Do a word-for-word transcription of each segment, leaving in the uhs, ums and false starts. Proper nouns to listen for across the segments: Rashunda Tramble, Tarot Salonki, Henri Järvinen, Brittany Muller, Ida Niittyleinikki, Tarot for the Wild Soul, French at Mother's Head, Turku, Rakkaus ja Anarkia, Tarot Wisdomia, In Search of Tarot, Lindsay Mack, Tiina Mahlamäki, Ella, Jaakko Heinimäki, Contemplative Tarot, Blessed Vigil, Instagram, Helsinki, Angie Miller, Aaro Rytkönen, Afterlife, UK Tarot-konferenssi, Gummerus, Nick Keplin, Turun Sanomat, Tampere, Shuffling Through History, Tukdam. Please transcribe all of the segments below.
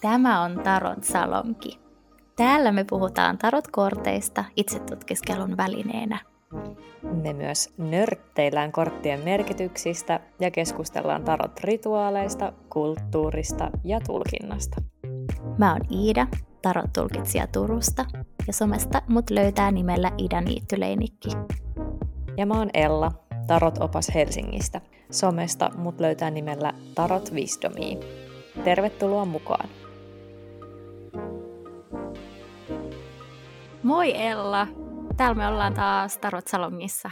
Tämä on Tarot Salonki. Täällä me puhutaan tarotkorteista itsetutkiskelun välineenä. Me myös nörtteillään korttien merkityksistä ja keskustellaan tarotrituaaleista, kulttuurista ja tulkinnasta. Mä oon Iida, tarot-tulkitsija Turusta, ja somesta mut löytää nimellä Ida Niittyleinikki. Ja mä oon Ella, tarotopas Helsingistä. Somesta mut löytää nimellä Tarot Wisdomia. Tervetuloa mukaan! Moi Ella! Täällä me ollaan taas Tarot Salongissa.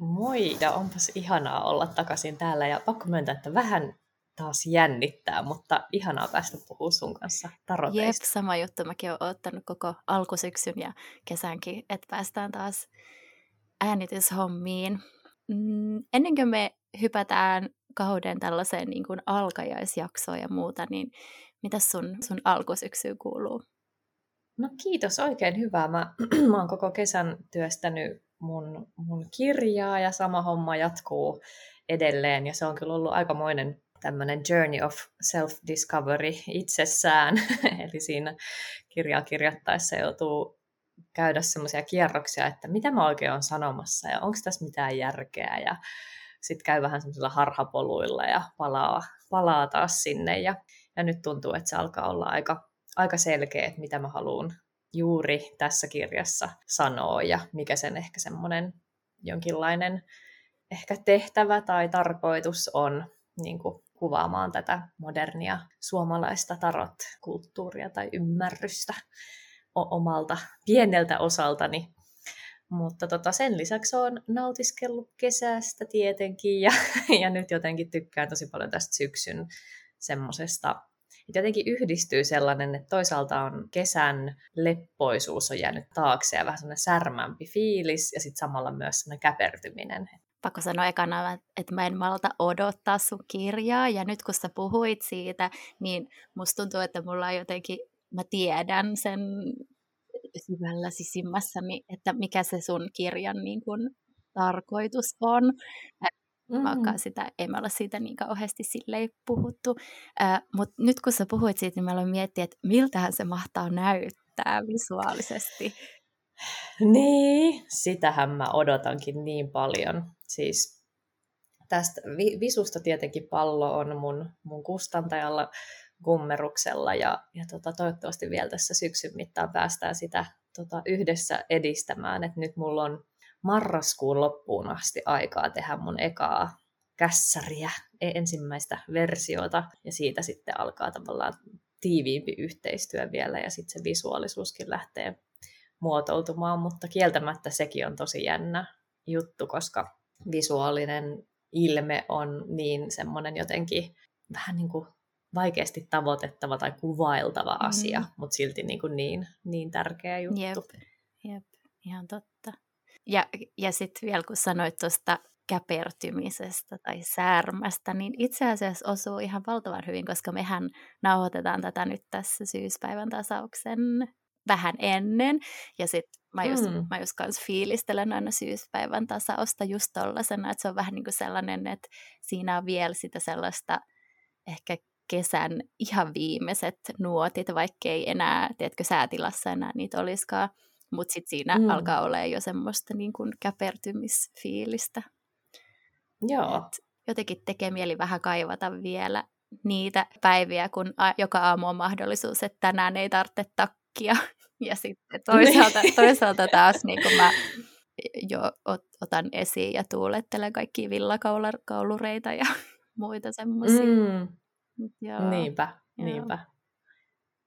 Moi, ja onpas ihanaa olla takaisin täällä ja pakko myöntää, että vähän taas jännittää, mutta ihanaa päästä puhumaan sun kanssa taroteista. Jep, sama juttu. Mäkin olen odottanut koko alkusyksyn ja kesänkin, että päästään taas äänityshommiin. Ennen kuin me hypätään kauden tällaiseen niin kuin alkajaisjaksoon ja muuta, niin mitä sun, sun alkusyksyyn kuuluu? No kiitos, oikein hyvää. Mä, mä oon koko kesän työstänyt mun, mun kirjaa ja sama homma jatkuu edelleen. Ja se on kyllä ollut aikamoinen tämmöinen journey of self-discovery itsessään. Eli siinä kirjaa kirjoittaessa joutuu käydä semmoisia kierroksia, että mitä mä oikein oon sanomassa ja onko tässä mitään järkeä. Ja sitten käy vähän semmoisilla harhapoluilla ja palaa, palaa taas sinne. Ja, ja nyt tuntuu, että se alkaa olla aika... aika selkeä, että mitä mä haluan juuri tässä kirjassa sanoa ja mikä sen ehkä semmoinen jonkinlainen ehkä tehtävä tai tarkoitus on niin kuin kuvaamaan tätä modernia suomalaista tarot-kulttuuria tai ymmärrystä omalta pieneltä osaltani. Mutta tota, sen lisäksi olen nautiskellut kesästä tietenkin ja, ja nyt jotenkin tykkään tosi paljon tästä syksyn semmoisesta. Et jotenkin yhdistyy sellainen, että toisaalta on kesän leppoisuus on jäänyt taakse ja vähän sellainen särmämpi fiilis ja sitten samalla myös sellainen käpertyminen. Pakko sanoa ekana, että mä en malta odottaa sun kirjaa ja nyt kun sä puhuit siitä, niin musta tuntuu, että mulla on jotenkin, mä tiedän sen syvällä sisimmässäni, että mikä se sun kirjan niin kun tarkoitus on. Mm. Vaikka sitä, ei me olla siitä niin kauheasti silleen puhuttu, äh, mutta nyt kun sä puhuit siitä, niin mä aloin miettiä, että miltähän se mahtaa näyttää visuaalisesti. Niin, sitähän mä odotankin niin paljon. Siis tästä vi- visusta tietenkin pallo on mun, mun kustantajalla Gummeruksella ja, ja tota, toivottavasti vielä tässä syksyn mittaan päästään sitä tota, yhdessä edistämään, että nyt mulla on marraskuun loppuun asti aikaa tehdä mun ekaa kässäriä, ensimmäistä versiota, ja siitä sitten alkaa tavallaan tiiviimpi yhteistyö vielä, ja sitten se visuaalisuuskin lähtee muotoutumaan, mutta kieltämättä sekin on tosi jännä juttu, koska visuaalinen ilme on niin semmoinen jotenkin vähän niin kuin vaikeasti tavoitettava tai kuvailtava asia, mm. mutta silti niin, kuin niin, niin tärkeä juttu. Jep, jep, ihan totta. Ja, ja sitten vielä kun sanoit tuosta käpertymisestä tai säärmästä, niin itse asiassa osuu ihan valtavan hyvin, koska mehän nauhoitetaan tätä nyt tässä syyspäivän tasauksen vähän ennen. Ja sitten mä just, mm. mä just kans fiilistelen aina syyspäivän tasausta just tollasena, että se on vähän niin kuin sellainen, että siinä on vielä sitä sellaista ehkä kesän ihan viimeiset nuotit, vaikka ei enää, tiedätkö, säätilassa enää niitä olisikaan. Mutta sitten siinä mm. alkaa olemaan jo semmoista niin kuin käpertymisfiilistä. Joo. Et jotenkin tekee mieli vähän kaivata vielä niitä päiviä, kun a- joka aamu on mahdollisuus, että tänään ei tarvitse takkia. Ja sitten toisaalta, toisaalta taas niin kuin mä jo ot- otan esiin ja tuulettelen kaikkia villakaulureita ja muita semmoisia. Mm. Niinpä, Joo. niinpä.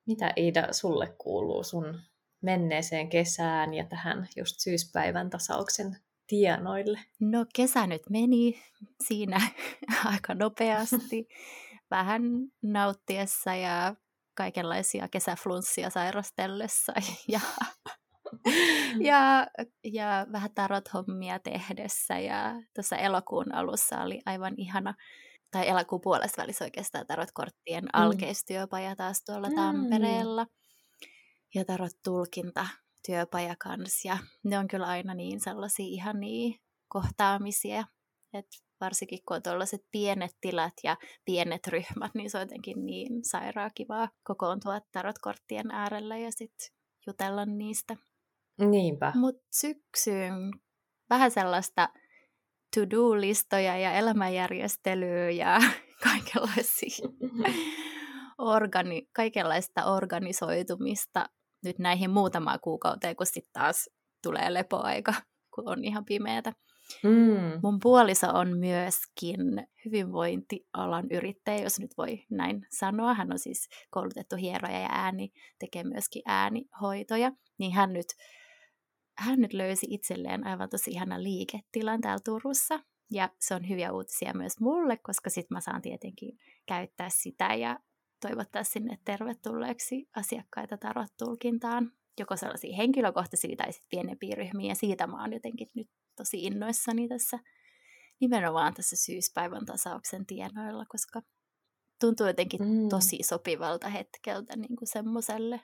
Mitä Ida sulle kuuluu sun menneeseen kesään ja tähän just syyspäivän tasauksen tienoille? No kesä nyt meni siinä aika nopeasti. Vähän nauttiessa ja kaikenlaisia kesäflunssia sairastellessa ja, ja, ja vähän tarothommia tehdessä. Ja tuossa elokuun alussa oli aivan ihana, tai elokuun puolessa välissä oikeastaan tarotkorttien mm. alkeistyöpaja taas tuolla mm. Tampereella. Ja tarot-tulkinta työpaja kanssa. Ja ne on kyllä aina niin sellaisia ihania kohtaamisia. Että varsinkin kun on tuollaiset pienet tilat ja pienet ryhmät, niin se on jotenkin niin sairaan kivaa kokoontua tarotkorttien äärellä ja sitten jutella niistä. Niinpä. Mutta syksyyn vähän sellaista to-do-listoja ja elämänjärjestelyä ja kaikenlaisia, organi- kaikenlaista organisoitumista nyt näihin muutamaan kuukauteen, kun sitten taas tulee lepoaika, kun on ihan pimeätä. Mm. Mun puoliso on myöskin hyvinvointialan yrittäjä, jos nyt voi näin sanoa. Hän on siis koulutettu hieroja ja ääni, tekee myöskin äänihoitoja. Niin hän nyt, hän nyt löysi itselleen aivan tosi ihana liiketilan täällä Turussa. Ja se on hyviä uutisia myös mulle, koska sit mä saan tietenkin käyttää sitä ja toivottaa sinne tervetulleeksi asiakkaita tarot-tulkintaan. Joko sellaisia henkilökohtaisia tai sitten pienempiä ryhmiä. Ja siitä mä oon jotenkin nyt tosi innoissani tässä, nimenomaan tässä syyspäivän tasauksen tienoilla, koska tuntuu jotenkin mm. tosi sopivalta hetkeltä niin kuin semmoiselle.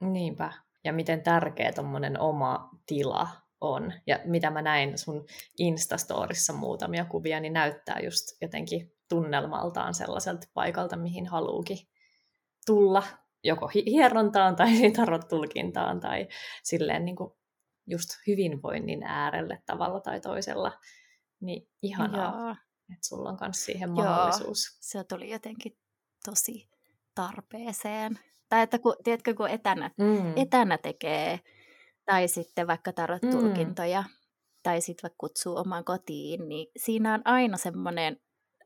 Niinpä. Ja miten tärkeä tommonen oma tila on. Ja mitä mä näin sun Instastorissa muutamia kuvia, niin näyttää just jotenkin tunnelmaltaan sellaiselta paikalta, mihin haluukin tulla joko hierontaan tai tarot-tulkintaan tai silleen niin kuin just hyvinvoinnin äärelle tavalla tai toisella, niin ihanaa, että sulla on myös siihen mahdollisuus. Joo, se tuli jotenkin tosi tarpeeseen. Tai että kun, tiedätkö, kun etänä, mm. etänä tekee, tai sitten vaikka tarot-tulkintoja, mm. tai sitten vaikka kutsuu omaan kotiin, niin siinä on aina semmoinen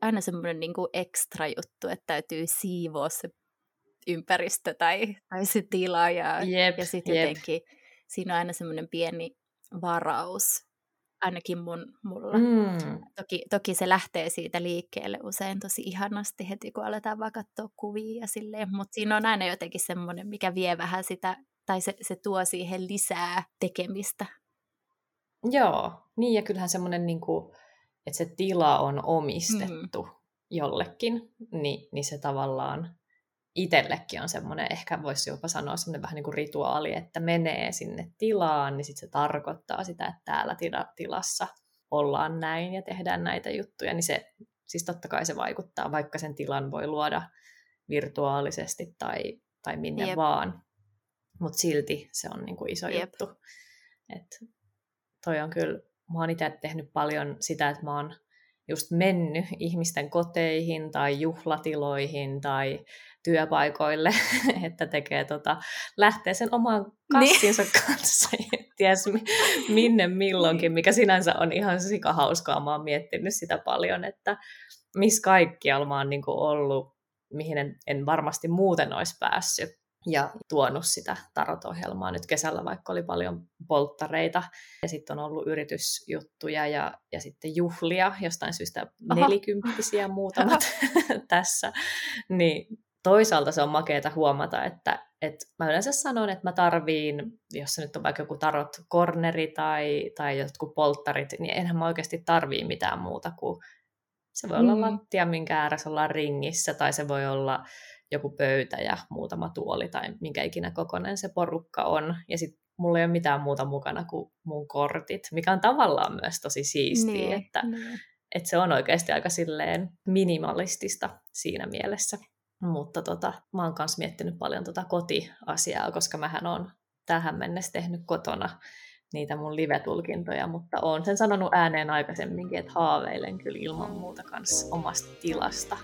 aina semmoinen niin kuin ekstra juttu, että täytyy siivoa se ympäristö tai, tai se tila, ja, ja sitten jotenkin... Siinä on aina semmoinen pieni varaus, ainakin mun, mulla. Mm. Toki, toki se lähtee siitä liikkeelle usein tosi ihanasti heti, kun aletaan vaan katsoa kuvia silleen, mutta siinä on aina jotenkin semmoinen, mikä vie vähän sitä, tai se, se tuo siihen lisää tekemistä. Joo, niin ja kyllähän semmoinen, niin kuin, että se tila on omistettu mm. jollekin, niin, niin se tavallaan... Itsellekin on semmoinen, ehkä voisi jopa sanoa semmoinen vähän niin kuin rituaali, että menee sinne tilaan, niin sitten se tarkoittaa sitä, että täällä tilassa ollaan näin ja tehdään näitä juttuja. Niin se, siis totta kai se vaikuttaa, vaikka sen tilan voi luoda virtuaalisesti tai, tai minne Jep. vaan. Mutta silti se on niin kuin iso Jep. juttu. Et toi on kyllä, mä oon itse tehnyt paljon sitä, että mä oon just mennyt ihmisten koteihin tai juhlatiloihin tai työpaikoille, että tekee tota, lähtee sen oman kassinsa niin. kanssa, ties minne milloinkin, mikä sinänsä on ihan sikahauskaa. Mä oon miettinyt sitä paljon, että missä kaikkialla mä oon niinku ollut, mihin en, en varmasti muuten olisi päässyt ja tuonut sitä tarotohjelmaa. Nyt kesällä vaikka oli paljon polttareita ja sitten on ollut yritysjuttuja ja, ja sitten juhlia, jostain syystä nelikymppisiä muutamat tässä, niin toisaalta se on makeata huomata, että, että mä yleensä sanon, että mä tarviin, jos se nyt on vaikka joku tarot-korneri tai, tai jotkut polttarit, niin enhän mä oikeasti tarvii mitään muuta kuin se voi mm. olla lattia, minkä ääressä ollaan ringissä, tai se voi olla joku pöytä ja muutama tuoli, tai minkä ikinä kokoinen se porukka on. Ja sitten mulla ei ole mitään muuta mukana kuin mun kortit, mikä on tavallaan myös tosi siistiä, niin, että, niin. että se on oikeasti aika silleen minimalistista siinä mielessä. Mutta tota, mä oon myös miettinyt paljon tota kotiasiaa, koska mähän oon tähän mennessä tehnyt kotona niitä mun live-tulkintoja, mutta oon sen sanonut ääneen aikaisemminkin, että haaveilen kyllä ilman muuta kans omasta tilasta.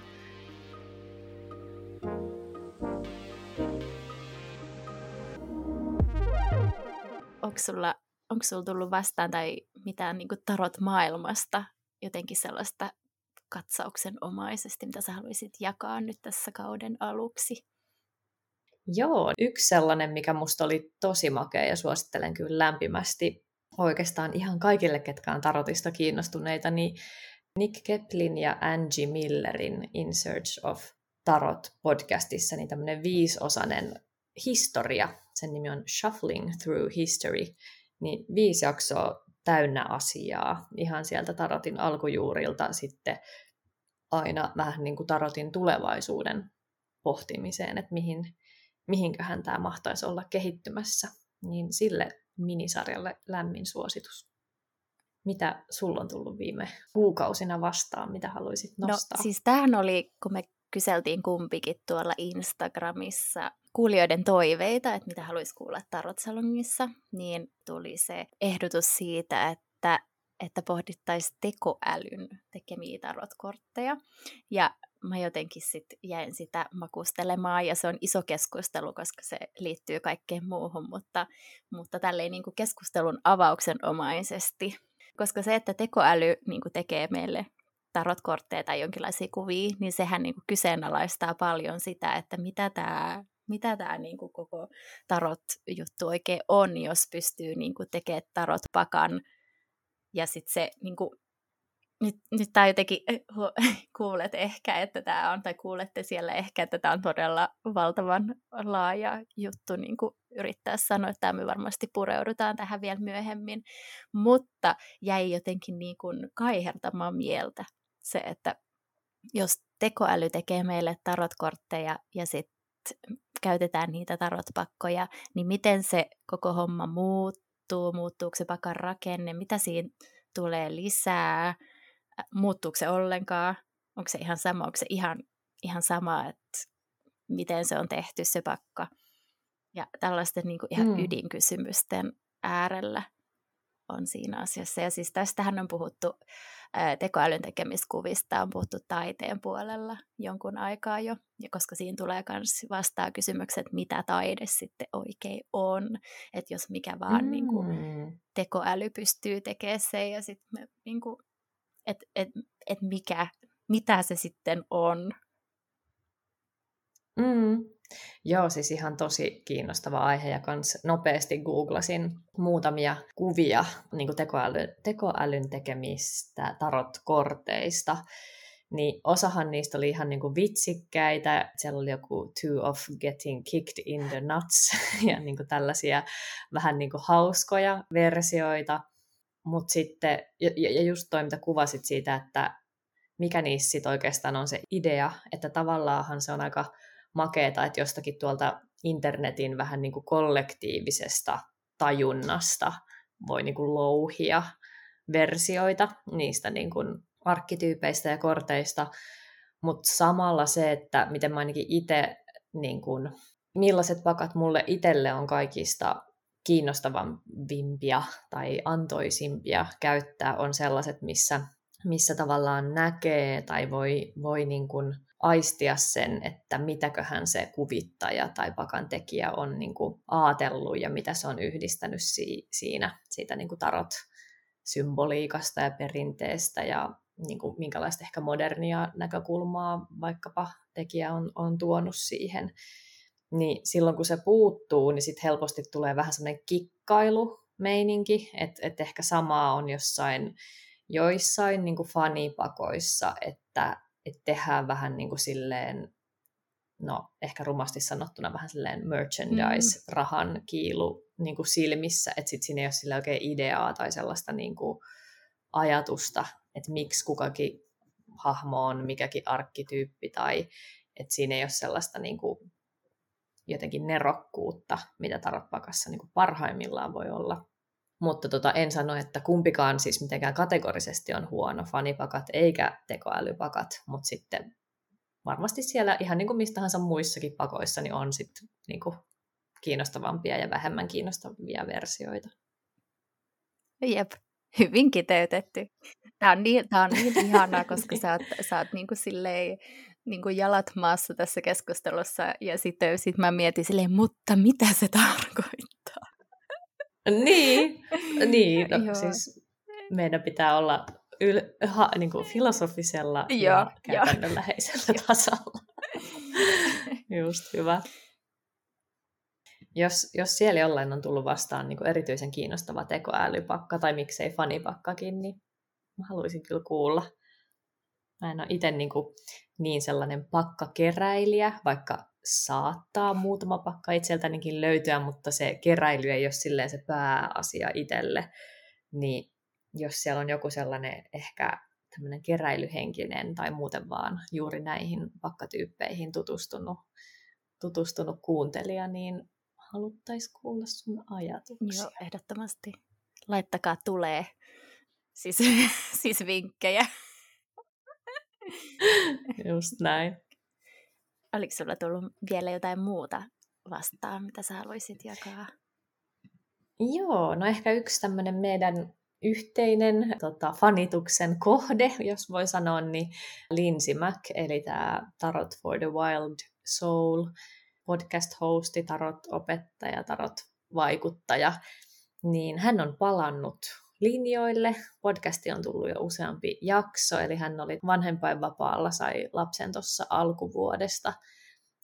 Onko sulla, onko sulla tullut vastaan tai mitään niin kuin tarot-maailmasta jotenkin sellaista katsauksen omaisesti, mitä sä haluaisit jakaa nyt tässä kauden aluksi? Joo, yksi sellainen, mikä musta oli tosi makea ja suosittelen kyllä lämpimästi oikeastaan ihan kaikille, ketkä on tarotista kiinnostuneita, niin Nick Keplin ja Angie Millerin In Search of Tarot podcastissa, niin tämmöinen viisiosainen historia, sen nimi on Shuffling Through History, niin viisi jaksoa täynnä asiaa, ihan sieltä tarotin alkujuurilta sitten aina vähän niin kuin tarotin tulevaisuuden pohtimiseen, että mihin, mihinköhän tämä mahtaisi olla kehittymässä, niin sille minisarjalle lämmin suositus. Mitä sulla on tullut viime kuukausina vastaan? Mitä haluaisit nostaa? No siis tämähän oli, kun me kyseltiin kumpikin tuolla Instagramissa kuulijoiden toiveita, että mitä haluaisi kuulla Tarot-salongissa, niin tuli se ehdotus siitä, että, että pohdittaisiin tekoälyn tekemiä tarotkortteja. Ja mä jotenkin sit jäin sitä makustelemaan, ja se on iso keskustelu, koska se liittyy kaikkeen muuhun, mutta, mutta tälleen niin kuin keskustelun avauksenomaisesti. Koska se, että tekoäly niin kuin tekee meille tarotkortteja tai jonkinlaisia kuvia, niin sehän niin kuin kyseenalaistaa paljon sitä, että mitä tämä mitä tää, niin kuin koko tarot-juttu oikein on, jos pystyy niin kuin tekemään tarotpakan. Ja sitten se, niin kuin, nyt, nyt tää jotenkin kuulet ehkä, että tämä on, tai kuulette siellä ehkä, että tämä on todella valtavan laaja juttu niin kuin yrittää sanoa, että me varmasti pureudutaan tähän vielä myöhemmin, mutta jäi jotenkin niin kuin kaihertamaan mieltä se, että jos tekoäly tekee meille tarotkortteja ja sitten käytetään niitä tarotpakkoja, niin miten se koko homma muuttuu, muuttuuko se pakan rakenne, mitä siinä tulee lisää, muuttuuko se ollenkaan, onko se ihan sama, onko se ihan, ihan sama, että miten se on tehty se pakka. Ja tällaisten niin kuin ihan mm. ydinkysymysten äärellä on siinä asiassa. Ja siis tästähän on puhuttu ää, tekoälyn tekemiskuvista, on puhuttu taiteen puolella jonkun aikaa jo. Ja koska siinä tulee myös vastaan kysymykset, että mitä taide sitten oikein on. Että jos mikä vaan mm. niin kuin, tekoäly pystyy tekemään sen ja sitten niin kuin, että et, et mikä, mitä se sitten on. Mm. Joo, siis ihan tosi kiinnostava aihe ja kans nopeasti googlasin muutamia kuvia niin kuin tekoäly, tekoälyn tekemistä tarotkorteista. Niin osahan niistä oli ihan niin kuin vitsikkäitä. Siellä oli joku two of getting kicked in the nuts ja niin kuin tällaisia vähän niin kuin hauskoja versioita. Mut sitten, ja, ja just toi, mitä kuvasit siitä, että mikä niissä sit oikeastaan on se idea, että tavallaanhan se on aika makeeta, että jostakin tuolta internetin vähän niin kuin kollektiivisesta tajunnasta voi niin kuin louhia versioita niistä niin kuin arkkityypeistä ja korteista, mutta samalla se, että miten mä ainakin itse, niin kuin, millaiset pakat mulle itselle on kaikista kiinnostavampia tai antoisimpia käyttää, on sellaiset, missä, missä tavallaan näkee tai voi, voi niin kuin aistia sen, että mitäköhän se kuvittaja tai pakan tekijä on niin kuin ajatellut ja mitä se on yhdistänyt si- siinä siitä niin kuin tarot-symboliikasta ja perinteestä ja niin kuin minkälaista ehkä modernia näkökulmaa vaikkapa tekijä on, on tuonut siihen. Niin silloin kun se puuttuu, niin sit helposti tulee vähän semmoinen kikkailumeininki, että et ehkä samaa on jossain joissain niin kuin fanipakoissa, että että tehdään vähän niin kuin silleen, no ehkä rumasti sanottuna vähän silleen merchandise-rahan kiilu niin kuin silmissä, että sitten siinä ei ole sillä oikein ideaa tai sellaista niin kuin ajatusta, että miksi kukakin hahmo on mikäkin arkkityyppi tai että siinä ei ole sellaista niin kuin jotenkin nerokkuutta, mitä tarotpakassa niin kuin parhaimmillaan voi olla. Mutta tota, en sano, että kumpikaan siis mitenkään kategorisesti on huono, fanipakat eikä tekoälypakat, mutta sitten varmasti siellä ihan niin kuin mistä tahansa muissakin pakoissa niin on sit niin kuin kiinnostavampia ja vähemmän kiinnostavia versioita. Jep, hyvin kiteytetty. Tämä on niin, tämä on niin ihanaa, koska sä oot, sä oot niin kuin silleen niin kuin jalat maassa tässä keskustelussa ja sitten sit mä mietin silleen, mutta mitä se tarkoittaa? Niin, niin. No, siis meidän pitää olla yl- ha, niin kuin filosofisella joo, ja käytännönläheisellä tasalla. Just hyvä. Jos, jos siellä jollain on tullut vastaan niin kuin erityisen kiinnostava tekoälypakka tai miksei fanipakkakin, niin mä haluaisin kyllä kuulla. Mä en ole itse niin, niin sellainen pakkakeräilijä, vaikka saattaa muutama pakka itseltänikin löytyä, mutta se keräily ei ole silleen se pääasia itselle. Niin jos siellä on joku sellainen ehkä tämmöinen keräilyhenkinen tai muuten vaan juuri näihin pakkatyyppeihin tutustunut, tutustunut kuuntelija, niin haluttaisiin kuulla sun ajatuksia. Joo, ehdottomasti. Laittakaa tulee Siis, siis vinkkejä. Just näin. Oliko sulla tullut vielä jotain muuta vastaan, mitä sä haluaisit jakaa? Joo, no ehkä yksi tämmöinen meidän yhteinen tota, fanituksen kohde, jos voi sanoa, niin Lindsay Mack, eli tämä Tarot for the Wild Soul, podcast-hosti, tarot-opettaja, tarot-vaikuttaja, niin hän on palannut linjoille. Podcasti on tullut jo useampi jakso, eli hän oli vanhempainvapaalla, sai lapsen tuossa alkuvuodesta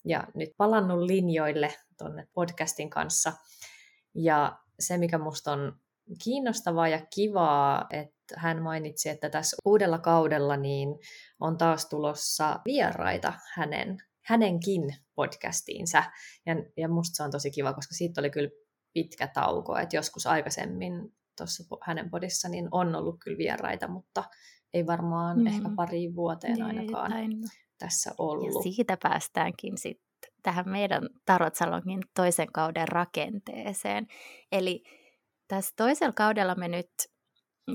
ja nyt palannut linjoille tuonne podcastin kanssa. Ja se, mikä musta on kiinnostavaa ja kivaa, että hän mainitsi, että tässä uudella kaudella niin on taas tulossa vieraita hänen, hänenkin podcastiinsa. Ja, ja musta se on tosi kiva, koska siitä oli kyllä pitkä tauko, että joskus aikaisemmin tuossa hänen podissa niin on ollut kyllä vieraita, mutta ei varmaan mm-hmm. ehkä pariin vuoteen ainakaan Jeitain. Tässä ollut. Ja siitä päästäänkin sitten tähän meidän Tarot-salongin toisen kauden rakenteeseen. Eli tässä toisella kaudella me nyt,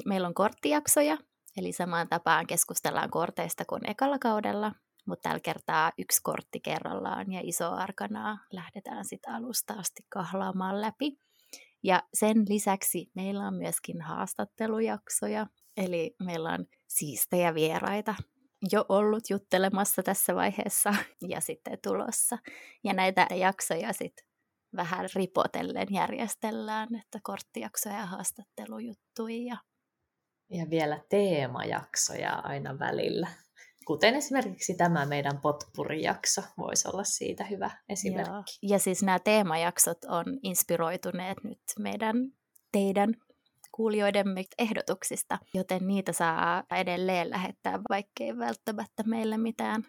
meillä on korttijaksoja, eli samaan tapaan keskustellaan korteista kuin ekalla kaudella, mutta tällä kertaa yksi kortti kerrallaan ja isoa arkanaa lähdetään sitten alusta asti kahlaamaan läpi. Ja sen lisäksi meillä on myöskin haastattelujaksoja, eli meillä on siistejä vieraita jo ollut juttelemassa tässä vaiheessa ja sitten tulossa. Ja näitä jaksoja sitten vähän ripotellen järjestellään, että korttijaksoja ja haastattelujuttuja. Ja, ja vielä teemajaksoja aina välillä. Kuten esimerkiksi tämä meidän potpurijakso voisi olla siitä hyvä esimerkki. Joo. Ja siis nämä teemajaksot on inspiroituneet nyt meidän teidän kuulijoidemme ehdotuksista, joten niitä saa edelleen lähettää, vaikkei välttämättä meillä mitään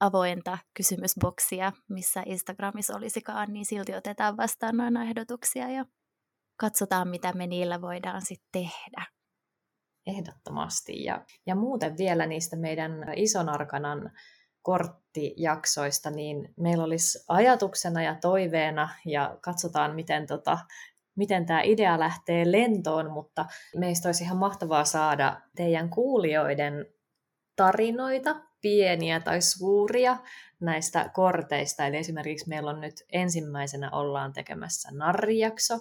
avointa kysymysboksia, missä Instagramissa olisikaan, niin silti otetaan vastaan noin ehdotuksia ja katsotaan, mitä me niillä voidaan sitten tehdä. Ehdottomasti. Ja, ja muuten vielä niistä meidän ison arkanan korttijaksoista, niin meillä olisi ajatuksena ja toiveena, ja katsotaan, miten tota... miten tämä idea lähtee lentoon, mutta meistä olisi ihan mahtavaa saada teidän kuulijoiden tarinoita, pieniä tai suuria näistä korteista. Eli esimerkiksi meillä on nyt ensimmäisenä ollaan tekemässä narrijakso,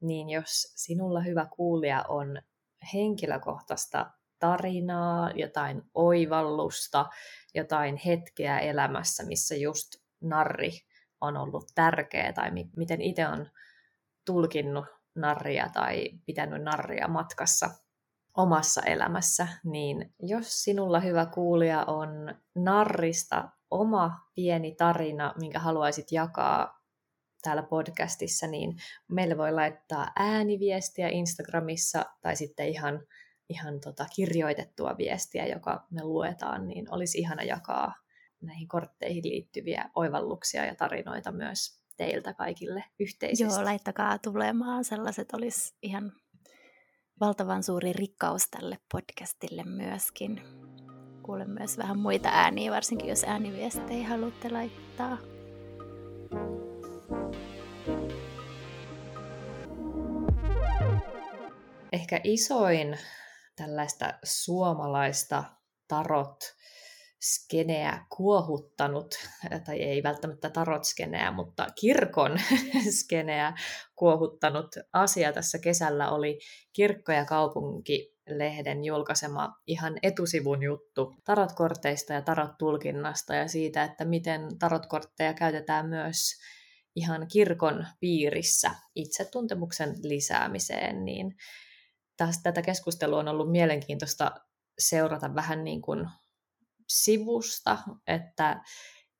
niin jos sinulla hyvä kuulija on henkilökohtaista tarinaa, jotain oivallusta, jotain hetkeä elämässä, missä just narri on ollut tärkeä tai mi- miten itse on tulkinnut narria tai pitänyt narria matkassa omassa elämässä, niin jos sinulla hyvä kuulija on narrista oma pieni tarina, minkä haluaisit jakaa täällä podcastissa, niin meille voi laittaa ääniviestiä Instagramissa tai sitten ihan, ihan tota kirjoitettua viestiä, joka me luetaan, niin olisi ihana jakaa näihin kortteihin liittyviä oivalluksia ja tarinoita myös teiltä kaikille yhteisesti. Joo, laittakaa tulemaan. Sellaiset olisi ihan valtavan suuri rikkaus tälle podcastille myöskin. Kuulen myös vähän muita ääniä, varsinkin jos ääniviestejä haluatte laittaa. Ehkä isoin tällaista suomalaista tarot skeneä kuohuttanut, tai ei välttämättä tarotskeneä, mutta kirkon skeneä kuohuttanut asia tässä kesällä oli Kirkko ja kaupunki-lehden julkaisema ihan etusivun juttu tarotkorteista ja tarottulkinnasta ja siitä, että miten tarotkortteja käytetään myös ihan kirkon piirissä itsetuntemuksen lisäämiseen. Niin tästä, tätä keskustelua on ollut mielenkiintoista seurata vähän niin kuin sivusta, että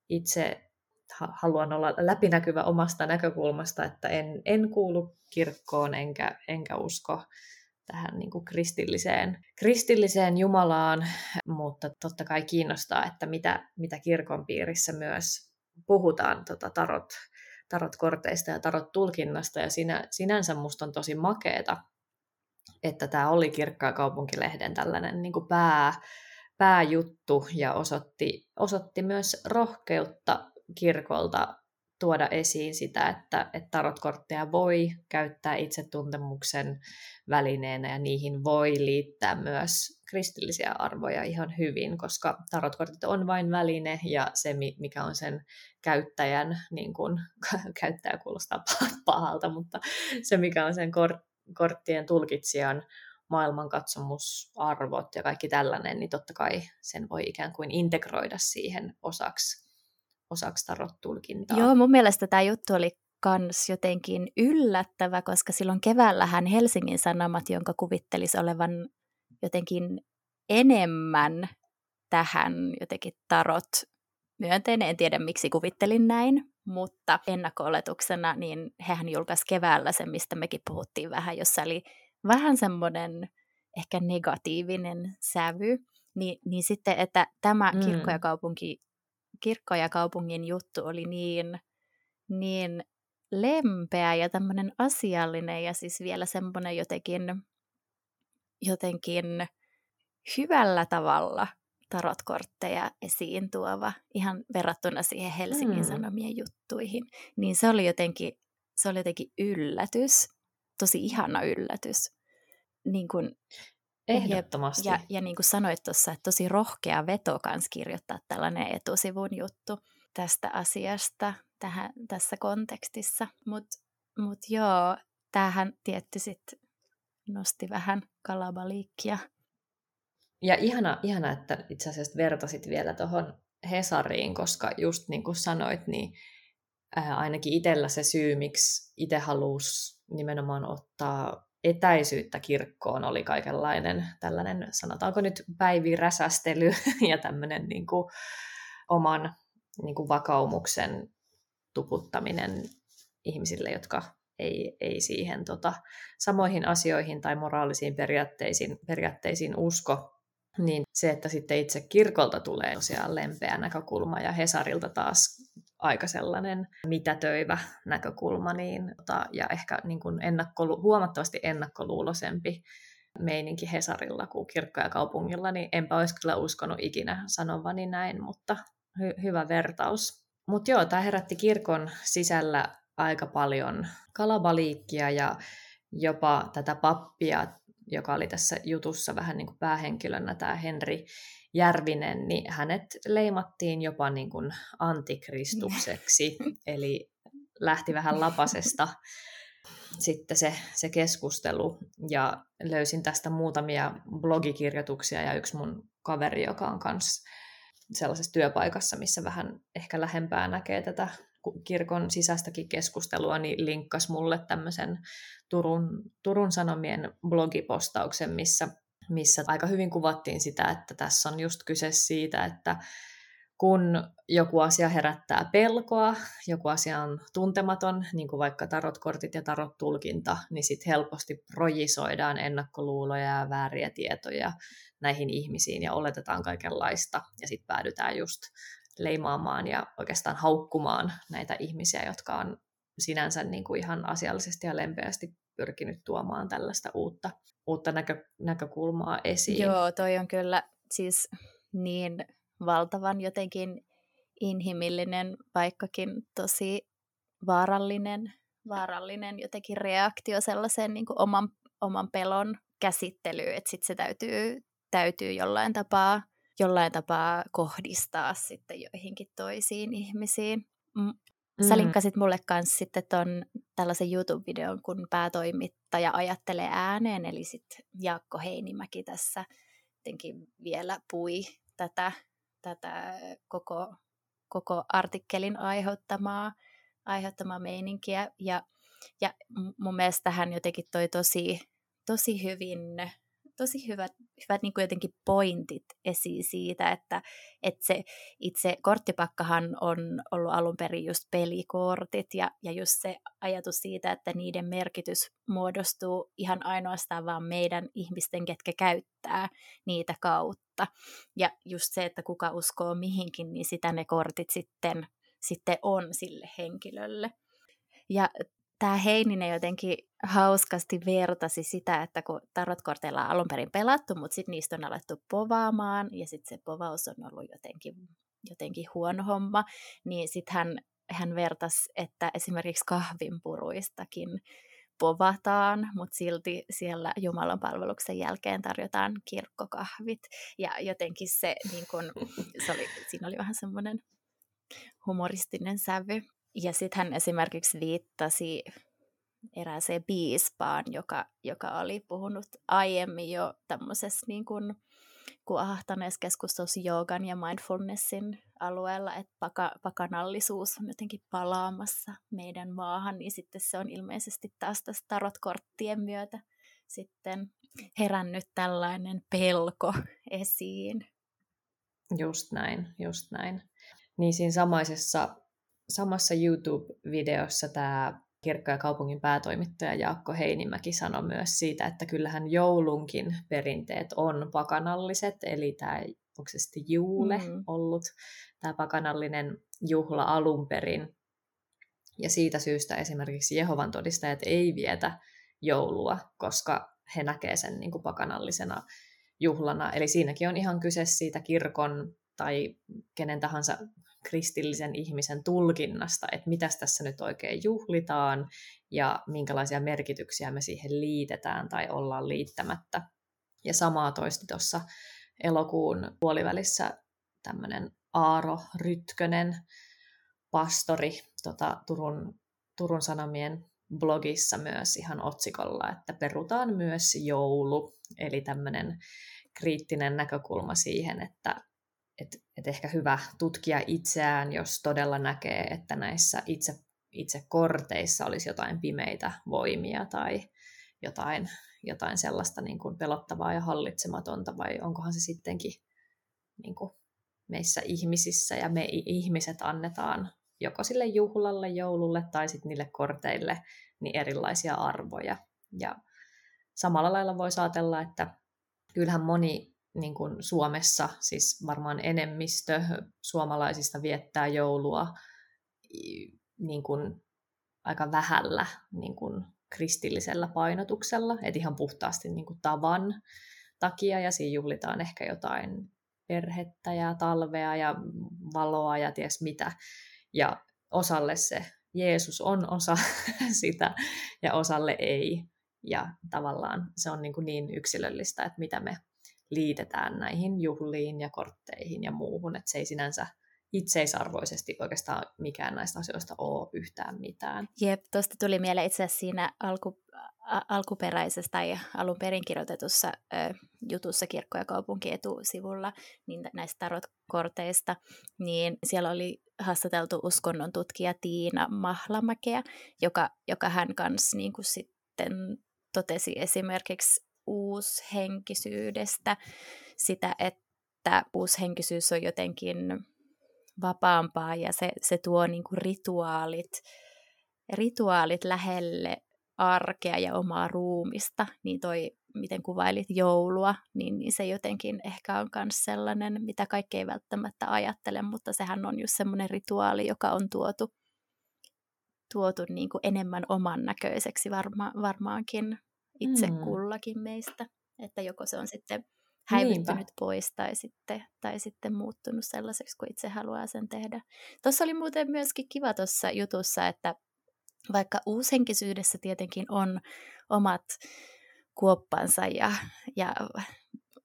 itse haluan olla läpinäkyvä omasta näkökulmasta, että en, en kuulu kirkkoon enkä, enkä usko tähän niin kuin kristilliseen, kristilliseen Jumalaan, mutta totta kai kiinnostaa, että mitä, mitä kirkon piirissä myös puhutaan tota tarot, tarotkorteista ja tarottulkinnasta, ja sinä, sinänsä musta on tosi makeeta, että tämä oli Kirkko- ja kaupunkilehden tällainen niin kuin pää pääjuttu ja osoitti, osoitti myös rohkeutta kirkolta tuoda esiin sitä, että, että tarotkortteja voi käyttää itsetuntemuksen välineenä ja niihin voi liittää myös kristillisiä arvoja ihan hyvin, koska tarotkortit on vain väline ja se, mikä on sen käyttäjän, niin kuin käyttäjä kuulostaa pahalta, mutta se, mikä on sen kort, korttien tulkitsijan maailmankatsomusarvot ja kaikki tällainen, niin totta kai sen voi ikään kuin integroida siihen osaksi osaksi tarot-tulkintaa. Joo, mun mielestä tämä juttu oli kans jotenkin yllättävä, koska silloin keväällähän Helsingin Sanomat, jonka kuvittelisi olevan jotenkin enemmän tähän jotenkin tarot myönteinen, en tiedä miksi kuvittelin näin, mutta ennakko-oletuksena, niin hehän julkaisi keväällä sen, mistä mekin puhuttiin vähän, jossa oli vähän semmoinen ehkä negatiivinen sävy, niin, niin sitten, että tämä kirkko ja kaupunki Kirkko ja kaupungin juttu oli niin, niin lempeä ja tämmöinen asiallinen ja siis vielä semmoinen jotenkin, jotenkin hyvällä tavalla tarotkortteja esiin tuova ihan verrattuna siihen Helsingin mm. Sanomien juttuihin. Niin se oli jotenkin, se oli jotenkin yllätys, tosi ihana yllätys. Niin kuin, ehdottomasti. Ja, ja, ja niin kuin sanoit tuossa, että tosi rohkea veto kans kirjoittaa tällainen etusivun juttu tästä asiasta tähän, tässä kontekstissa. Mutta mut joo, tämähän tietty sitten nosti vähän kalabaliikkia. Ja ihana, ihana, että itse asiassa vertasit vielä tuohon Hesariin, koska just niin kuin sanoit, niin ää, ainakin itsellä se syy, miksi itse halusi nimenomaan ottaa etäisyyttä kirkkoon, oli kaikenlainen tällainen, sanotaanko nyt, päiviräsästely ja tämmöinen niin kuin oman niin kuin vakaumuksen tuputtaminen ihmisille, jotka ei, ei siihen tota, samoihin asioihin tai moraalisiin periaatteisiin, periaatteisiin usko, niin se, että sitten itse kirkolta tulee tosiaan lempeä näkökulma ja Hesarilta taas aika sellainen mitätöivä näkökulma niin, ja ehkä niin kuin ennakkolu, huomattavasti ennakkoluuloisempi meininki Hesarilla kuin kirkko- ja kaupungilla, niin enpä olisi kyllä uskonut ikinä sanovani näin, mutta hy- hyvä vertaus. Mutta joo, tämä herätti kirkon sisällä aika paljon kalabaliikkia ja jopa tätä pappia, joka oli tässä jutussa vähän niin kuin päähenkilönä, tämä Henri Järvinen, niin hänet leimattiin jopa niin kuin antikristukseksi, eli lähti vähän lapasesta sitten se, se keskustelu, ja löysin tästä muutamia blogikirjoituksia, ja yksi mun kaveri, joka on kanssa sellaisessa työpaikassa, missä vähän ehkä lähempää näkee tätä kirkon sisäistäkin keskustelua, niin linkkasi mulle tämmöisen Turun, Turun Sanomien blogipostauksen, missä, missä aika hyvin kuvattiin sitä, että tässä on just kyse siitä, että kun joku asia herättää pelkoa, joku asia on tuntematon, niin kuin vaikka tarotkortit ja tarottulkinta, niin sitten helposti projisoidaan ennakkoluuloja ja vääriä tietoja näihin ihmisiin ja oletetaan kaikenlaista, ja sitten päädytään just leimaamaan ja oikeastaan haukkumaan näitä ihmisiä, jotka on sinänsä niin kuin ihan asiallisesti ja lempeästi pyrkinyt tuomaan tällaista uutta, uutta näkö, näkökulmaa esiin. Joo, toi on kyllä siis niin valtavan jotenkin inhimillinen, vaikkakin tosi vaarallinen, vaarallinen jotenkin reaktio sellaiseen niin kuin oman, oman pelon käsittelyyn, että sitten se täytyy, täytyy jollain tapaa jollain tapaa kohdistaa sitten joihinkin toisiin ihmisiin. Sä linkkasit mulle kanssa sitten ton tällaisen YouTube-videon, kun päätoimittaja ajattelee ääneen, eli sitten Jaakko Heinimäki tässä jotenkin vielä pui tätä, tätä koko, koko artikkelin aiheuttamaa, aiheuttamaa meininkiä, ja, ja mun mielestä hän jotenkin toi tosi, tosi hyvin tosi hyvät, hyvät niin kuin jotenkin pointit esiin siitä, että, että se itse korttipakkahan on ollut alun perin just pelikortit ja, ja just se ajatus siitä, että niiden merkitys muodostuu ihan ainoastaan vaan meidän ihmisten, ketkä käyttää niitä kautta. Ja just se, että kuka uskoo mihinkin, niin sitä ne kortit sitten, sitten on sille henkilölle. Ja tämä Heininen jotenkin hauskasti vertasi sitä, että kun tarotkorteilla on alun perin pelattu, mutta sitten niistä on alettu povaamaan, ja sitten se povaus on ollut jotenkin, jotenkin huono homma, niin sitten hän hän vertasi, että esimerkiksi kahvinpuruistakin povataan, mutta silti siellä Jumalan palveluksen jälkeen tarjotaan kirkkokahvit. Ja jotenkin se, niin kun, se oli, siinä oli vähän semmoinen humoristinen sävy. Ja sitten hän esimerkiksi viittasi erääseen piispaan, joka, joka oli puhunut aiemmin jo tämmöisessä niin kuin kuahtaneessa keskustelussa joogan ja mindfulnessin alueella, että paka, pakanallisuus on jotenkin palaamassa meidän maahan, niin sitten se on ilmeisesti taas tässä tarotkorttien myötä sitten herännyt tällainen pelko esiin. Just näin, just näin. Niin siinä samaisessa, samassa YouTube-videossa tämä kirkko- ja kaupungin päätoimittaja Jaakko Heinimäki sanoi myös siitä, että kyllähän joulunkin perinteet on pakanalliset, eli tämä, onko se sitten juule mm-hmm. ollut, tämä pakanallinen juhla alun perin. Ja siitä syystä esimerkiksi Jehovan todistajat ei vietä joulua, koska he näkevät sen niin kuin pakanallisena juhlana. Eli siinäkin on ihan kyse siitä kirkon tai kenen tahansa kristillisen ihmisen tulkinnasta, että mitäs tässä nyt oikein juhlitaan ja minkälaisia merkityksiä me siihen liitetään tai ollaan liittämättä. Ja samaa toisti tuossa elokuun puolivälissä tämmöinen Aaro Rytkönen, pastori tota Turun, Turun Sanomien blogissa myös ihan otsikolla, että perutaan myös joulu, eli tämmöinen kriittinen näkökulma siihen, että Että et ehkä hyvä tutkia itseään, jos todella näkee, että näissä itse, itse korteissa olisi jotain pimeitä voimia tai jotain, jotain sellaista niin kuin pelottavaa ja hallitsematonta, vai onkohan se sittenkin niin kuin meissä ihmisissä, ja me ihmiset annetaan joko sille juhlalle, joululle tai sitten niille korteille niin erilaisia arvoja. Ja samalla lailla voi ajatella, että kyllähän moni niin kuin Suomessa, siis varmaan enemmistö suomalaisista viettää joulua niin kuin aika vähällä niin kuin kristillisellä painotuksella, et ihan puhtaasti niin kuin tavan takia, ja siinä juhlitaan ehkä jotain perhettä ja talvea ja valoa ja ties mitä, ja osalle se Jeesus on osa sitä ja osalle ei, ja tavallaan se on niin kuin niin yksilöllistä, että mitä me liitetään näihin juhliin ja kortteihin ja muuhun, että se ei sinänsä itseisarvoisesti oikeastaan mikään näistä asioista ole yhtään mitään. Jep, tuosta tuli mieleen itse asiassa siinä alku, a, alkuperäisessä tai alun perin kirjoitetussa ö, jutussa Kirkko- ja kaupunkietusivulla niin näistä tarotkorteista, niin siellä oli haastateltu uskonnon tutkija Tiina Mahlamäkeä, joka, joka hän kanssa niin kuin sitten totesi esimerkiksi uushenkisyydestä, sitä, että uushenkisyys on jotenkin vapaampaa ja se, se tuo niin kuin rituaalit, rituaalit lähelle arkea ja omaa ruumista, niin toi, miten kuvailit joulua, niin, niin se jotenkin ehkä on myös sellainen, mitä kaikki ei välttämättä ajattele, mutta sehän on just semmoinen rituaali, joka on tuotu, tuotu niin kuin enemmän oman näköiseksi varma, varmaankin. Itse kullakin meistä, että joko se on sitten häivyttynyt Niinpä. pois tai sitten, tai sitten muuttunut sellaiseksi, kun itse haluaa sen tehdä. Tuossa oli muuten myöskin kiva tuossa jutussa, että vaikka uushenkisyydessä tietenkin on omat kuoppansa ja, ja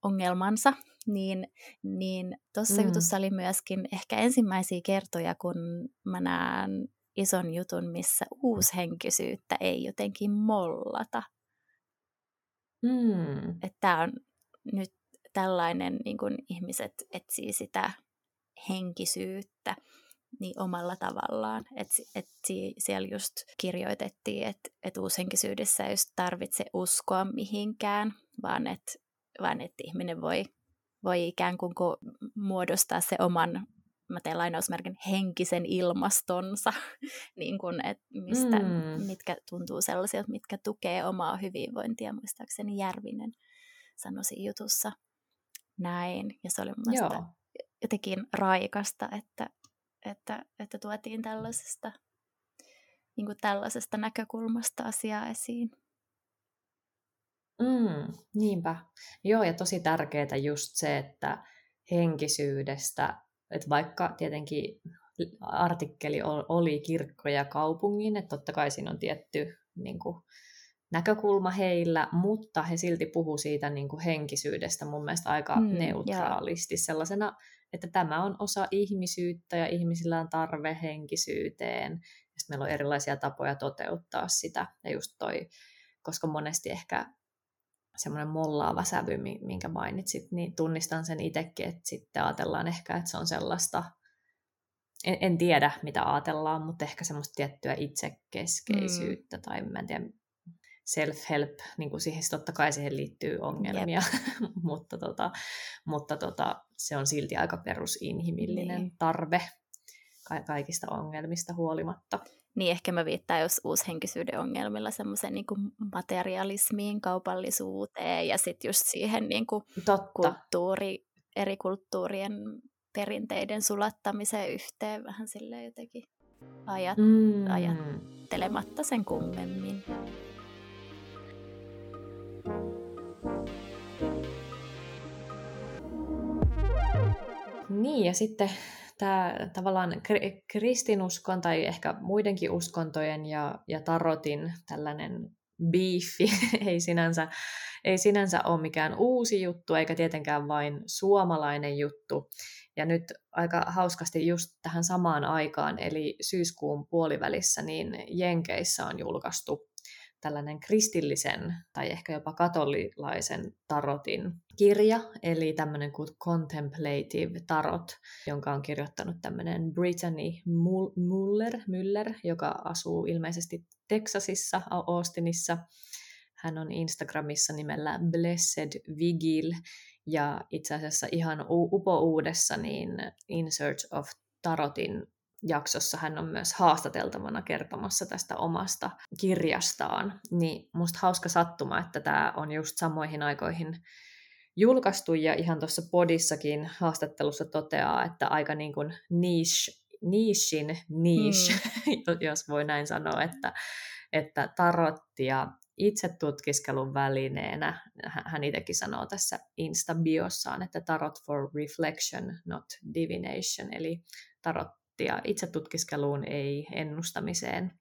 ongelmansa, niin, niin tuossa mm. jutussa oli myöskin ehkä ensimmäisiä kertoja, kun mä näen ison jutun, missä uushenkisyyttä ei jotenkin mollata. Mm. Että tämä on nyt tällainen, niin kun ihmiset etsii sitä henkisyyttä niin omalla tavallaan. Et, et siellä just kirjoitettiin, että et uushenkisyydessä ei just tarvitse uskoa mihinkään, vaan että vaan et ihminen voi, voi ikään kuin muodostaa se oman, mä teen lainausmerkin, henkisen ilmastonsa, niin kun, et mistä, mm. mitkä tuntuu sellaisilta, mitkä tukee omaa hyvinvointia. Muistaakseni Järvinen sanoisi jutussa näin, ja se oli mun mielestä jotenkin raikasta, että, että, että tuotiin tällaisesta, niin kun tällaisesta näkökulmasta asiaa esiin. Mm, niinpä. Joo, ja tosi tärkeää just se, että henkisyydestä, että vaikka tietenkin artikkeli oli kirkko ja kaupungin, että totta kai siinä on tietty niin kuin, näkökulma heillä, mutta he silti puhuu siitä niin kuin henkisyydestä mun mielestä aika mm, neutraalisti yeah. sellaisena, että tämä on osa ihmisyyttä ja ihmisillä on tarve henkisyyteen ja sitten meillä on erilaisia tapoja toteuttaa sitä ja just toi, koska monesti ehkä semmoinen mollaava sävy, minkä mainitsit, niin tunnistan sen itsekin, että sitten ajatellaan ehkä, että se on sellaista, en, en tiedä mitä ajatellaan, mutta ehkä semmoista tiettyä itsekeskeisyyttä mm. tai mä en tiedä, self-help, niin kuin siihen, totta kai siihen liittyy ongelmia, mutta, tota, mutta tota, se on silti aika perusinhimillinen niin. tarve ka- kaikista ongelmista huolimatta. Niin ehkä mä viittaan, jos uushenkisyyden ongelmilla semmoisen niin kuin materialismiin, kaupallisuuteen ja sitten just siihen niin kuin kulttuuri, eri kulttuurien perinteiden sulattamiseen yhteen vähän silleen jotenkin ajat, mm. ajattelematta sen kummemmin. Niin, ja sitten tämä tavallaan kristinuskon tai ehkä muidenkin uskontojen ja, ja tarotin tällainen biifi ei sinänsä, ei sinänsä ole mikään uusi juttu, eikä tietenkään vain suomalainen juttu. Ja nyt aika hauskasti just tähän samaan aikaan, eli syyskuun puolivälissä, niin Jenkeissä on julkaistu tällainen kristillisen tai ehkä jopa katolilaisen tarotin kirja, eli tämmöinen kuin Contemplative Tarot, jonka on kirjoittanut tämmöinen Brittany Muller, Müller, joka asuu ilmeisesti Texasissa, Austinissa. Hän on Instagramissa nimellä Blessed Vigil, ja itse asiassa ihan upouudessa niin In Search of Tarotin jaksossa hän on myös haastateltavana kertomassa tästä omasta kirjastaan. Niin musta hauska sattuma, että tämä on just samoihin aikoihin julkaistu, ja ihan tuossa podissakin haastattelussa toteaa, että aika niin kuin niche, nichein niche, mm. jos voi näin sanoa, että, että tarottia itsetutkiskelun välineenä, hän itsekin sanoo tässä Insta-biossaan, että tarot for reflection, not divination, eli tarot ja itsetutkiskeluun, ei ennustamiseen.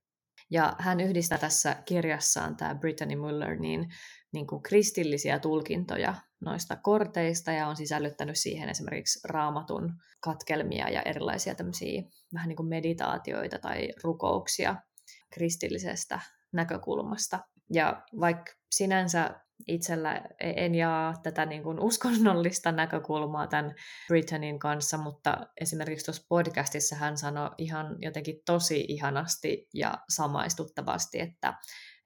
Ja hän yhdistää tässä kirjassaan, tämä Brittany Muller, niin, niin kuin kristillisiä tulkintoja noista korteista ja on sisällyttänyt siihen esimerkiksi raamatun katkelmia ja erilaisia tämmöisiä vähän niin kuin meditaatioita tai rukouksia kristillisestä näkökulmasta. Ja vaikka sinänsä itsellä en jaa tätä niin kuin uskonnollista näkökulmaa tämän Britannin kanssa, mutta esimerkiksi tuossa podcastissa hän sanoi ihan jotenkin tosi ihanasti ja samaistuttavasti, että,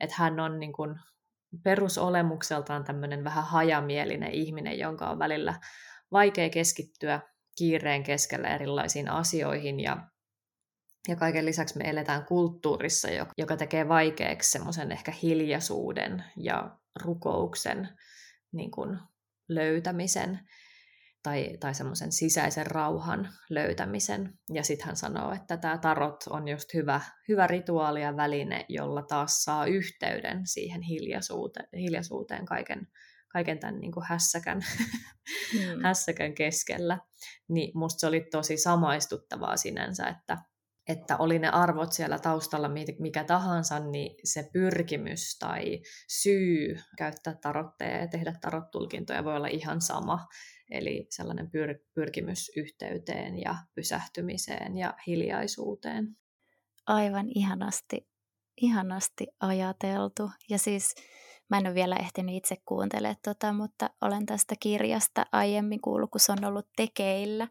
että hän on niin kuin perusolemukseltaan tämmöinen vähän hajamielinen ihminen, jonka on välillä vaikea keskittyä kiireen keskellä erilaisiin asioihin, ja Ja kaiken lisäksi me eletään kulttuurissa, joka tekee vaikeaksi semmoisen ehkä hiljaisuuden ja rukouksen niin kuin löytämisen tai, tai semmoisen sisäisen rauhan löytämisen. Ja sitten hän sanoo, että tämä tarot on just hyvä, hyvä rituaali ja väline, jolla taas saa yhteyden siihen hiljaisuuteen, hiljaisuuteen kaiken, kaiken tämän niin kuin hässäkän, mm. hässäkän keskellä. Niin musta se oli tosi samaistuttavaa sinänsä, että että oli ne arvot siellä taustalla mikä tahansa, niin se pyrkimys tai syy käyttää tarotteja ja tehdä tarottulkintoja voi olla ihan sama. Eli sellainen pyr- pyrkimys yhteyteen ja pysähtymiseen ja hiljaisuuteen. Aivan ihanasti, ihanasti ajateltu. Ja siis mä en ole vielä ehtinyt itse kuuntelemaan tota, mutta olen tästä kirjasta aiemmin kuullut, kun se on ollut tekeillä.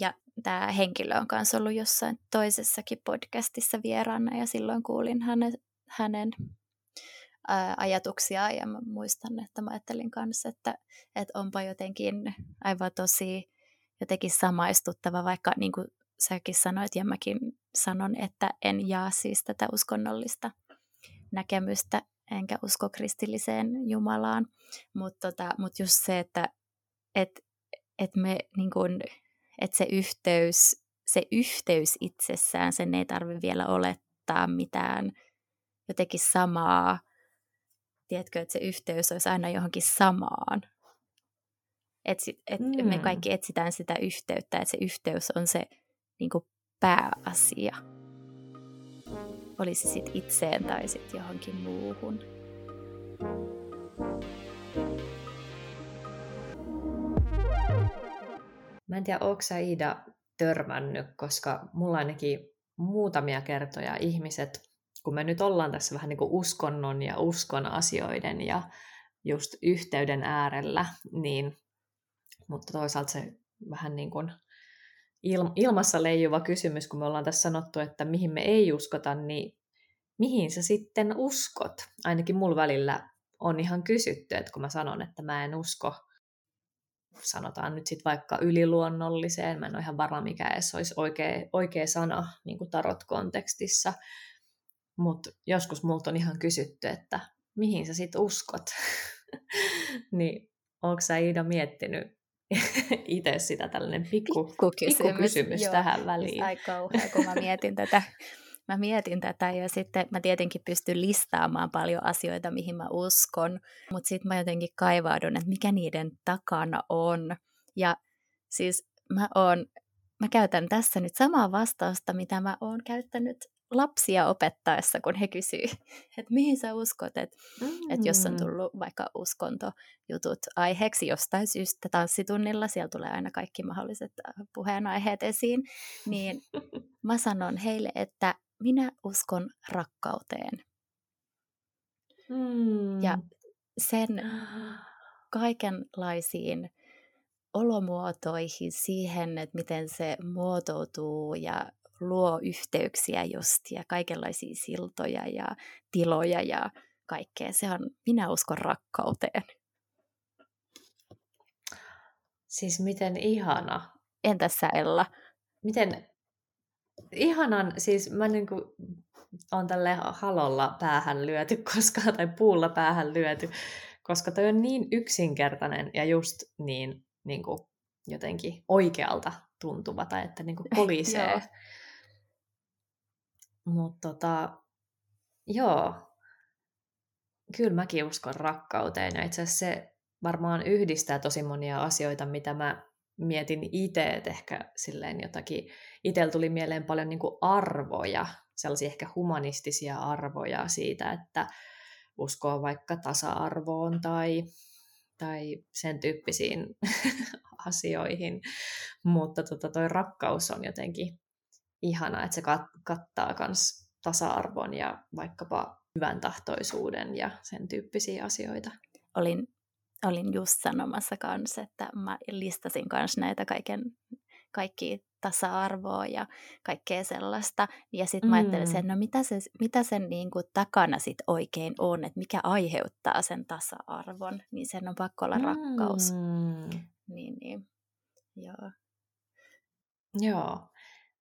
Ja tämä henkilö on kanssa ollut jossain toisessakin podcastissa vieraana, ja silloin kuulin hänen, hänen ää, ajatuksiaan, ja mä muistan, että mä ajattelin kanssa, että, että onpa jotenkin aivan tosi jotenkin samaistuttava, vaikka niin kuin säkin sanoit ja mäkin sanon, että en jaa siis tätä uskonnollista näkemystä, enkä usko kristilliseen Jumalaan, mutta tota, mut just se, että et, et me niin kuin, että se yhteys, se yhteys itsessään, sen ei tarvitse vielä olettaa mitään jotenkin samaa. Tiedätkö, että se yhteys olisi aina johonkin samaan. Et, et mm. Me kaikki etsitään sitä yhteyttä, että se yhteys on se niin kuin pääasia. Olisi sit itseen tai sit johonkin muuhun. Mä en tiedä, ootko sä Ida törmännyt, koska mulla ainakin muutamia kertoja ihmiset, kun me nyt ollaan tässä vähän niin kuin uskonnon ja uskon asioiden ja just yhteyden äärellä, niin, mutta toisaalta se vähän niin kuin ilmassa leijuva kysymys, kun me ollaan tässä sanottu, että mihin me ei uskota, niin mihin sä sitten uskot? Ainakin mulla välillä on ihan kysytty, että kun mä sanon, että mä en usko, sanotaan nyt sitten vaikka yliluonnolliseen, mä en ole ihan varma, mikä edes olisi oikea, oikea sana niin kuin tarot-kontekstissa, mutta joskus multa on ihan kysytty, että mihin sä sitten uskot? Niin ootko sä Ida miettinyt itse sitä tällainen pikku, pikku kysymys, pikku kysymys joo, tähän väliin? Ai kauhea, kun mä mietin tätä. Mä mietin tätä ja sitten mä tietenkin pystyn listaamaan paljon asioita, mihin mä uskon, mutta sitten mä jotenkin kaivaudun, että mikä niiden takana on. Ja siis mä, oon, mä käytän tässä nyt samaa vastausta, mitä mä oon käyttänyt lapsia opettaessa, kun he kysyy, että mihin sä uskot, että mm. et jos on tullut vaikka uskontojutut aiheeksi jostain syystä tanssitunnilla, siellä tulee aina kaikki mahdolliset puheenaiheet esiin, niin mä sanon heille, että minä uskon rakkauteen. Mm. Ja sen kaikenlaisiin olomuotoihin, siihen, että miten se muotoutuu ja luo yhteyksiä just ja kaikenlaisia siltoja ja tiloja ja kaikkea. Se on, minä uskon rakkauteen. Siis miten ihana. Entäs sä, Ella? Miten ihanan, siis mä niin kuin on tälle halolla päähän lyöty koska, tai puulla päähän lyöty, koska toi on niin yksinkertainen ja just niin, niin kuin jotenkin oikealta tuntuva tai että niin kuin kolisee. Mutta tota, joo, kyllä mäkin uskon rakkauteen ja itse asiassa se varmaan yhdistää tosi monia asioita, mitä mä mietin itse, että ehkä silleen jotakin, itsellä tuli mieleen paljon niin kuin arvoja, sellaisia ehkä humanistisia arvoja siitä, että uskoo vaikka tasa-arvoon tai, tai sen tyyppisiin asioihin, mutta tota, toi rakkaus on jotenkin ihana, että se kat- kattaa myös tasa-arvon ja vaikkapa hyvän tahtoisuuden ja sen tyyppisiä asioita. Olin, olin just sanomassa kanssa, että mä listasin kanssa näitä kaiken, kaikkia tasa-arvoa ja kaikkea sellaista. Ja sitten mä ajattelin sen, no mitä, se, mitä sen niinku takana sit oikein on, että mikä aiheuttaa sen tasa-arvon, niin sen on pakko olla mm. rakkaus. Niin, niin. Joo. Joo.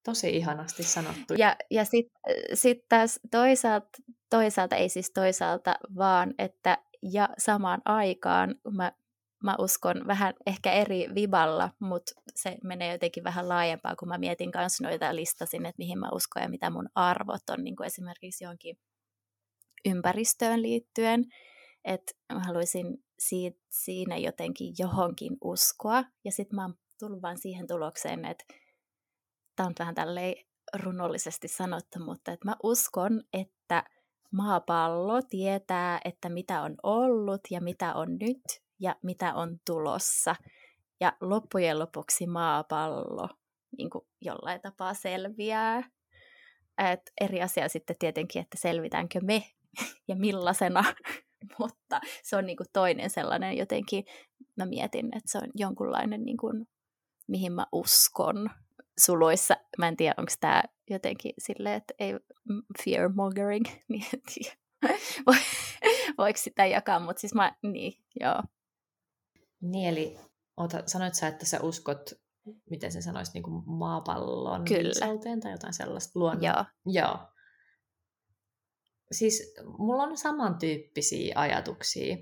Tosi ihanasti sanottu. Ja, ja sitten sit taas toisaalta, toisaalta, ei siis toisaalta, vaan että ja samaan aikaan mä, mä uskon vähän ehkä eri viballa, mutta se menee jotenkin vähän laajempaa, kun mä mietin kanssa noita listasin, että mihin mä uskon ja mitä mun arvot on, niin kuin esimerkiksi johonkin ympäristöön liittyen, että mä haluaisin siitä, siinä jotenkin johonkin uskoa, ja sitten mä oon tullut vaan siihen tulokseen, että tämä on vähän tälleen runollisesti sanottu, mutta että mä uskon, että maapallo tietää, että mitä on ollut ja mitä on nyt ja mitä on tulossa. Ja loppujen lopuksi maapallo niin kuin jollain tapaa selviää. Et eri asia sitten tietenkin, että selvitäänkö me ja millaisena, mutta se on niin kuin toinen sellainen jotenkin. Mä mietin, että se on jonkunlainen, niin kuin, mihin mä uskon. Suluissa, mä en tiedä, onko tämä jotenkin silleen, että ei fearmongering, niin en tiedä, voiko sitä jakaa, mutta siis mä, niin, joo. Niin, eli ota, sanoit sä, että sä uskot, miten sä sanoisit, niin kuin maapallon isolteen tai jotain sellaista luonnon. Joo. Joo. Siis mulla on samantyyppisiä ajatuksia,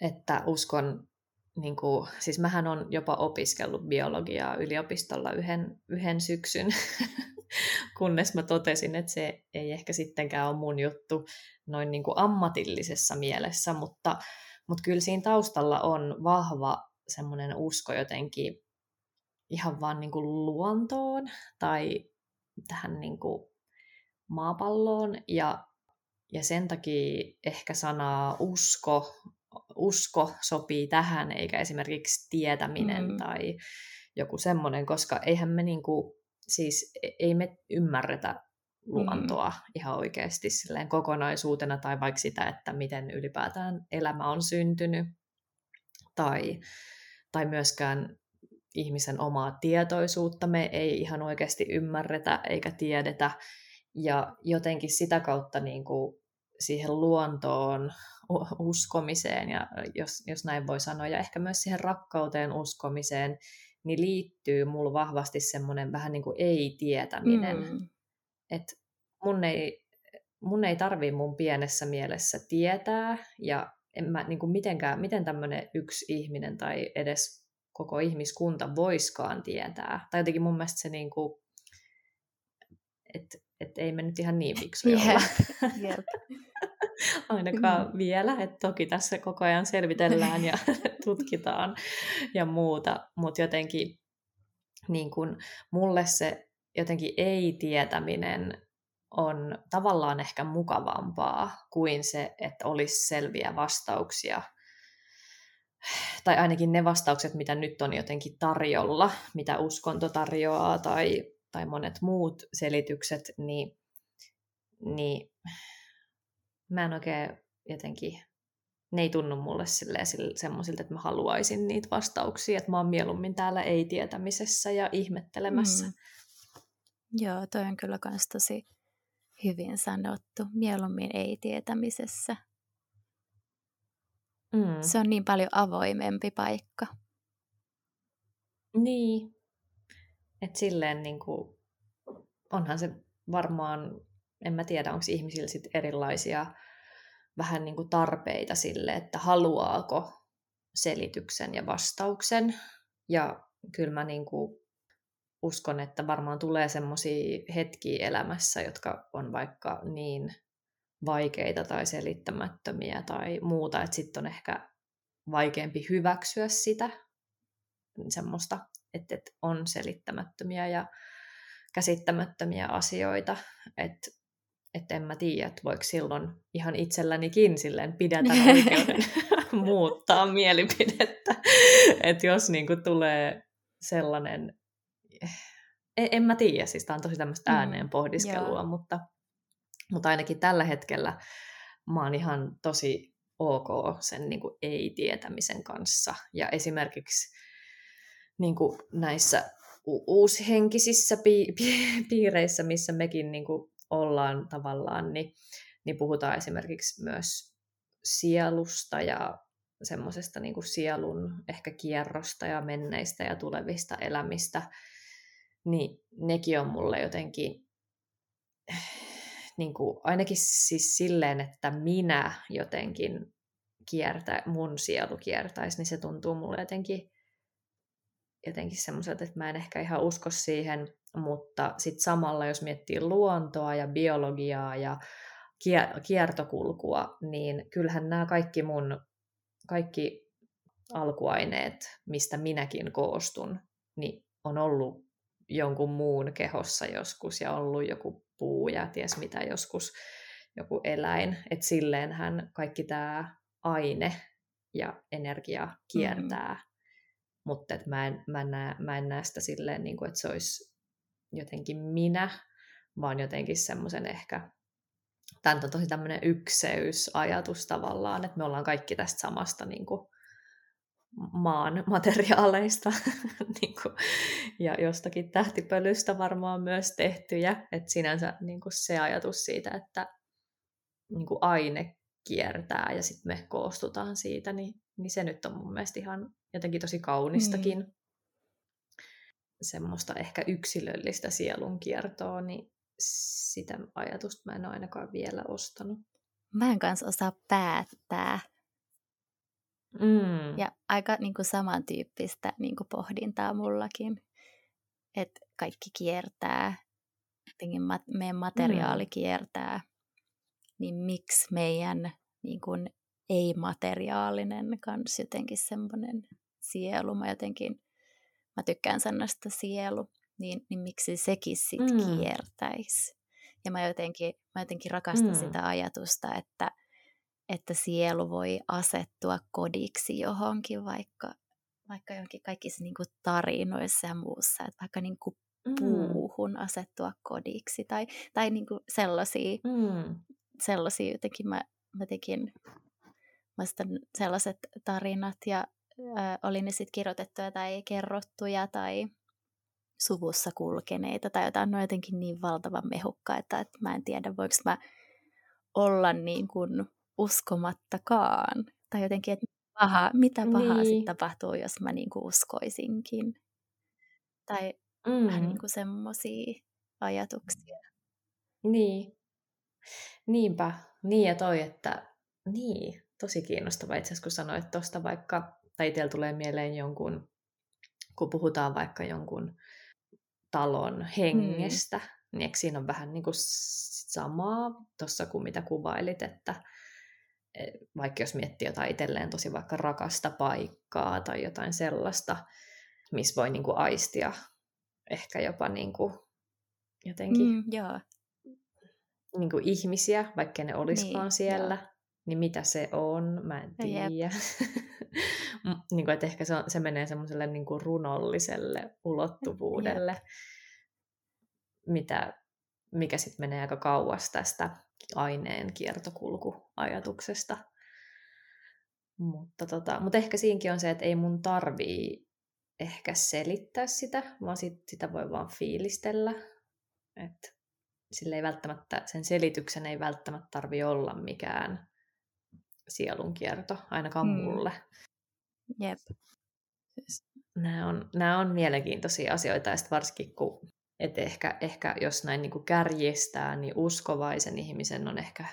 että uskon, niin kuin, siis mähän on jopa opiskellut biologiaa yliopistolla yhden, yhden syksyn, kunnes mä totesin, että se ei ehkä sittenkään ole mun juttu noin niin kuin ammatillisessa mielessä, mutta, mutta kyllä siinä taustalla on vahva semmoinen usko jotenkin ihan vaan niin kuin luontoon tai tähän niin kuin maapalloon. Ja, ja sen takia ehkä sanaa usko, usko sopii tähän, eikä esimerkiksi tietäminen mm. tai joku semmoinen, koska eihän me, niin kuin, siis, ei me ymmärretä luontoa mm. ihan oikeasti silleen kokonaisuutena tai vaikka sitä, että miten ylipäätään elämä on syntynyt tai, tai myöskään ihmisen omaa tietoisuutta me ei ihan oikeasti ymmärretä eikä tiedetä ja jotenkin sitä kautta niin kuin siihen luontoon uskomiseen ja jos, jos näin voi sanoa ja ehkä myös siihen rakkauteen uskomiseen niin liittyy mulla vahvasti semmoinen vähän niin kuin ei-tietäminen. Mm. Että mun ei, mun ei tarvii mun pienessä mielessä tietää, ja en mä niin kuin mitenkään, miten tämmöinen yksi ihminen tai edes koko ihmiskunta voiskaan tietää. Tai jotenkin mun mielestä se niin kuin, että et ei me nyt ihan niin fiksuja yeah. olla. Yeah. Ainakaan mm. vielä, että toki tässä koko ajan selvitellään ja tutkitaan ja muuta, mutta jotenkin niin kuin mulle se jotenkin ei-tietäminen on tavallaan ehkä mukavampaa kuin se, että olisi selviä vastauksia. Tai ainakin ne vastaukset, mitä nyt on jotenkin tarjolla, mitä uskonto tarjoaa tai, tai monet muut selitykset, niin, niin mä en oikein jotenkin, ne ei tunnu mulle semmoisilta, että mä haluaisin niitä vastauksia, että mä oon mieluummin täällä ei-tietämisessä ja ihmettelemässä. Mm. Joo, toi on kyllä kans tosi hyvin sanottu. Mieluummin ei-tietämisessä. Mm. Se on niin paljon avoimempi paikka. Niin. Että silleen niinku, onhan se varmaan, en mä tiedä, onko ihmisillä sit erilaisia vähän niinku tarpeita sille, että haluaako selityksen ja vastauksen. Ja kyllä mä niinku uskon, että varmaan tulee semmoisia hetkiä elämässä, jotka on vaikka niin vaikeita tai selittämättömiä tai muuta, että sitten on ehkä vaikeampi hyväksyä sitä semmoista, että on selittämättömiä ja käsittämättömiä asioita, että et en mä tiedä, että voiko silloin ihan itsellänikin silleen pidätä oikeuden muuttaa mielipidettä, että jos niinku tulee sellainen En, en mä tiedä, siis tää on tosi tämmöistä ääneen pohdiskelua, mm, mutta, mutta ainakin tällä hetkellä mä oon ihan tosi ok sen niin kuin ei-tietämisen kanssa. Ja esimerkiksi niin kuin näissä u- uushenkisissä pi- pi- piireissä, missä mekin niin kuin ollaan tavallaan, niin, niin puhutaan esimerkiksi myös sielusta ja semmoisesta niin kuin sielun ehkä kierrosta ja menneistä ja tulevista elämistä. Niin nekin on mulle jotenkin, niin kuin, ainakin siis silleen, että minä jotenkin kiertä, mun sielu kiertäisi, niin se tuntuu mulle jotenkin, jotenkin semmoiselta, että mä en ehkä ihan usko siihen, mutta sitten samalla jos miettii luontoa ja biologiaa ja kiertokulkua, niin kyllähän nämä kaikki mun, kaikki alkuaineet, mistä minäkin koostun, niin on ollut jonkun muun kehossa joskus ja ollut joku puu ja ties mitä joskus joku eläin. Että silleenhän kaikki tämä aine ja energia kiertää. Mm-hmm. Mutta mä en, mä, nää, mä en näe sitä silleen, niin kuin, että se olisi jotenkin minä, vaan jotenkin semmoisen ehkä, tämä on tosi tämmöinen ykseysajatus tavallaan, että me ollaan kaikki tästä samasta niin kuin maan materiaaleista niin kuin, ja jostakin tähtipölystä varmaan myös tehtyjä. Et sinänsä niin kuin se ajatus siitä, että niin kuin aine kiertää ja sitten me koostutaan siitä, niin, niin se nyt on mun mielestä ihan jotenkin tosi kaunistakin. Mm. Semmoista ehkä yksilöllistä sielun kiertoa, niin sitä ajatusta mä en ole ainakaan vielä ostanut. Mä en kanssa osaa päättää. Mm. Ja aika niin kuin samantyyppistä niin kuin pohdintaa mullakin, että kaikki kiertää, jotenkin mat- meidän materiaali mm. kiertää, niin miksi meidän niin kuin ei-materiaalinen kanssa jotenkin semmoinen sielu, mä jotenkin mä tykkään sanasta sielu, niin, niin miksi sekin sitten mm. kiertäisi. Ja mä jotenkin, mä jotenkin rakastan mm. sitä ajatusta, että, että sielu voi asettua kodiksi johonkin, vaikka, vaikka johonkin kaikissa niin kuin tarinoissa ja muussa, että vaikka niin kuin puuhun asettua kodiksi tai, tai niin kuin sellaisia, mm. sellaisia jotenkin mä, mä tekin mä sellaiset tarinat ja äh, oli ne sitten kirjoitettuja tai kerrottuja tai suvussa kulkeneita tai jotain, no jotenkin niin valtavan mehukkaita, että mä en tiedä voiko mä olla niin kuin uskomattakaan tai jotenkin, että paha, mitä pahaa niin. sitten tapahtuu, jos mä niin kuin uskoisinkin tai Mm. vähän niin kuin semmoisia ajatuksia. Niin. Niinpä. Niin ja toi, että niin. Tosi kiinnostava itse asiassa, kun sanoit tuosta vaikka, tai itsellä tulee mieleen jonkun, kun puhutaan vaikka jonkun talon hengestä, mm. niin eikö siinä on vähän niin kuin samaa tuossa kuin mitä kuvailit, että vaikka jos miettii jotain itselleen tosi vaikka rakasta paikkaa tai jotain sellaista, missä voi niin kuin aistia ehkä jopa niin kuin jotenkin mm, niin kuin ihmisiä, vaikkei ne olisikaan niin, siellä, joo. niin mitä se on, mä en tiedä. Niin kuin, että ehkä se, on, se menee semmoiselle niin kuin runolliselle ulottuvuudelle, Jep. mitä, mikä sitten menee aika kauas tästä aineen kiertokulkuajatuksesta. Mutta, tota, mutta ehkä siinkin on se, että ei mun tarvii ehkä selittää sitä, vaan sit sitä voi vaan fiilistellä. Et sille ei välttämättä, sen selityksen ei välttämättä tarvitse olla mikään sielunkierto, ainakaan mm. mulle. Jep. Nämä on, nämä on mielenkiintoisia asioita, ja sit varsinkin kun, et ehkä, ehkä jos näin niinku kärjistää, niin uskovaisen ihmisen on ehkä,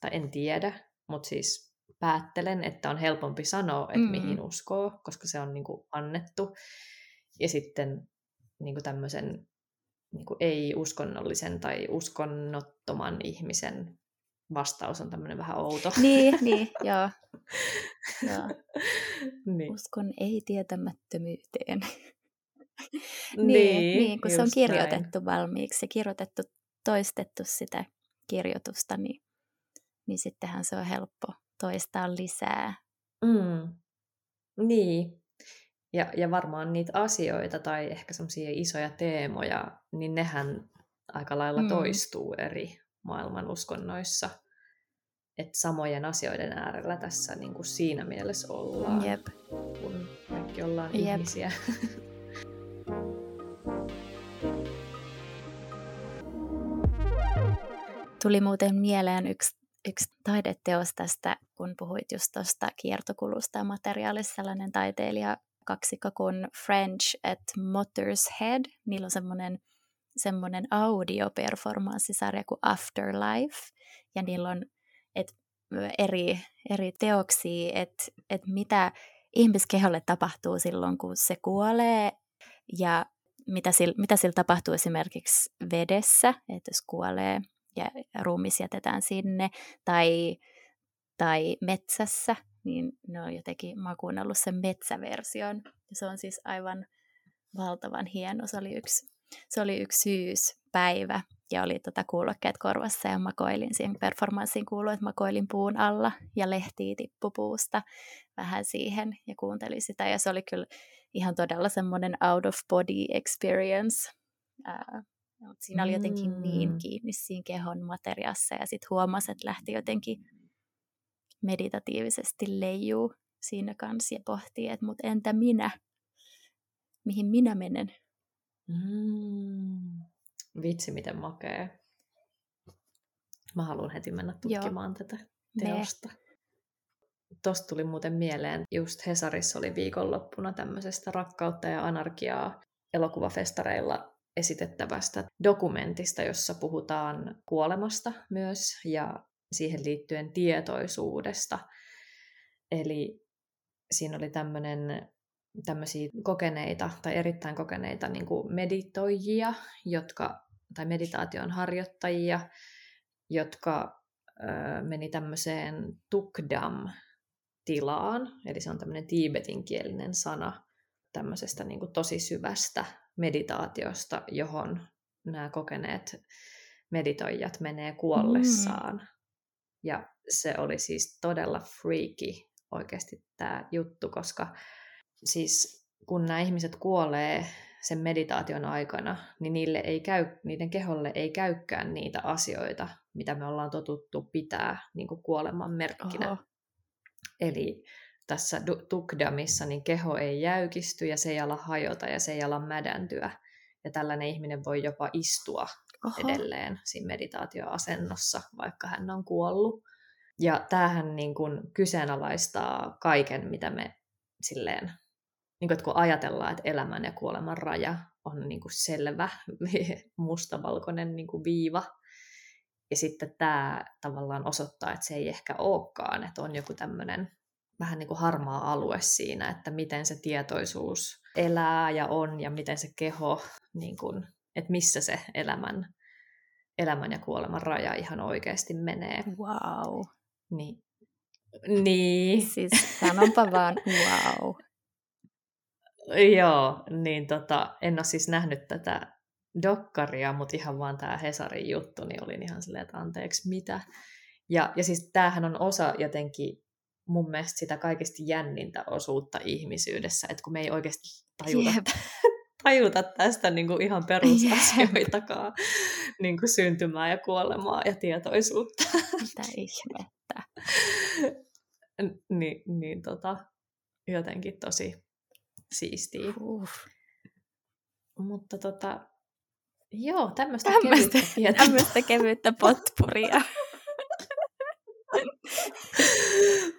tai en tiedä, mutta siis päättelen, että on helpompi sanoa, että mihin mm. uskoo, koska se on niin kuin annettu. Ja sitten niin kuin tämmöisen niin kuin ei-uskonnollisen tai uskonnottoman ihmisen vastaus on tämmöinen vähän outo. Niin, niin, joo. joo. Niin. Uskon ei-tietämättömyyteen. niin, niin, niin, kun se on kirjoitettu näin. Valmiiksi ja kirjoitettu, toistettu sitä kirjoitusta, niin, niin sittenhän se on helppo toistaa lisää. Mm. Niin. Ja, ja varmaan niitä asioita tai ehkä semmoisia isoja teemoja, niin nehän aika lailla mm. toistuu eri maailman uskonnoissa. Että samojen asioiden äärellä tässä niin kuin siinä mielessä ollaan, Jep. kun kaikki ollaan Jep. ihmisiä. Tuli muuten mieleen yksi Yksi taideteos tästä, kun puhuit just tuosta kiertokulusta ja materiaalista, sellainen taiteilija kaksikko kuin French at Mother's Head. Niillä on semmoinen, semmoinen audioperformanssisarja kuin Afterlife. Ja niillä on et, eri, eri teoksia, että et mitä ihmiskeholle tapahtuu silloin, kun se kuolee. Ja mitä sillä mitä sil tapahtuu esimerkiksi vedessä, että jos kuolee. Ja ruumis jätetään sinne, tai, tai metsässä, niin ne on jotenkin, mä oon kuunnellut sen metsäversion, ja se on siis aivan valtavan hieno, se oli yksi, se oli yksi syyspäivä, ja oli tota kuulokkeet korvassa, ja makoilin siihen performanssiin kuului, että makoilin puun alla, ja lehtiä tippui puusta vähän siihen, ja kuuntelin sitä, ja se oli kyllä ihan todella semmoinen out of body experience, uh, Mut siinä oli jotenkin niin kiinni siinä kehon materiassa ja sitten huomasi, että lähti jotenkin meditatiivisesti leijuu siinä kanssa ja pohtii, että mut entä minä? Mihin minä menen? Mm. Vitsi, miten makea. Mä haluan heti mennä tutkimaan Joo. tätä teosta. Me. Tuosta tuli muuten mieleen, just Hesarissa oli viikonloppuna tämmöisestä Rakkautta ja Anarkiaa elokuvafestareilla esitettävästä dokumentista, jossa puhutaan kuolemasta myös ja siihen liittyen tietoisuudesta. Eli siinä oli tämmöinen, tämmöisiä kokeneita tai erittäin kokeneita niin kuin meditoijia, jotka, tai meditaation harjoittajia, jotka ö, meni tämmöiseen tukdam-tilaan, eli se on tämmöinen tiibetinkielinen sana, tämmöisestä niin kuin tosi syvästä meditaatiosta, johon nämä kokeneet meditoijat menee kuollessaan. Mm. Ja se oli siis todella freaky oikeasti tämä juttu, koska siis kun nämä ihmiset kuolee sen meditaation aikana, niin niille ei käy, niiden keholle ei käykään niitä asioita, mitä me ollaan totuttu pitää niin kuin kuoleman merkkinä. Oho. Eli tässä tukdamissa niin keho ei jäykisty ja se ei ala hajota ja se ei ala mädäntyä. Ja tällainen ihminen voi jopa istua Oho. edelleen siinä meditaatioasennossa, vaikka hän on kuollut. Ja tämähän niin kuin kyseenalaistaa kaiken, mitä me silleen, niin kuin, että kun ajatellaan, että elämän ja kuoleman raja on niin kuin selvä, mustavalkoinen niin kuin viiva. Ja sitten tämä tavallaan osoittaa, että se ei ehkä olekaan, että on joku tämmöinen vähän niin kuin harmaa alue siinä, että miten se tietoisuus elää ja on ja miten se keho, niin kuin, että missä se elämän, elämän ja kuoleman raja ihan oikeasti menee. Wow. Niin. niin. Siis sanonpa vaan wow. Joo, niin tota, en ole siis nähnyt tätä dokkaria, mutta ihan vaan tämä Hesarin juttu, niin olin ihan silleen, että anteeksi, mitä. Ja, ja siis tämähän on osa jotenkin mun mielestä sitä kaikista jännintä osuutta ihmisyydessä, että kun me ei oikeasti tajuta, yep. tajuta tästä niin kuin ihan perusasioitakaan, yep. niin kuin syntymää ja kuolemaa ja tietoisuutta. Mitä ihmettä. Ni, niin tota, jotenkin tosi siistiä. Uh. Mutta tota, joo, tämmöistä kevyttä, tämmöistä kevyttä potpuria.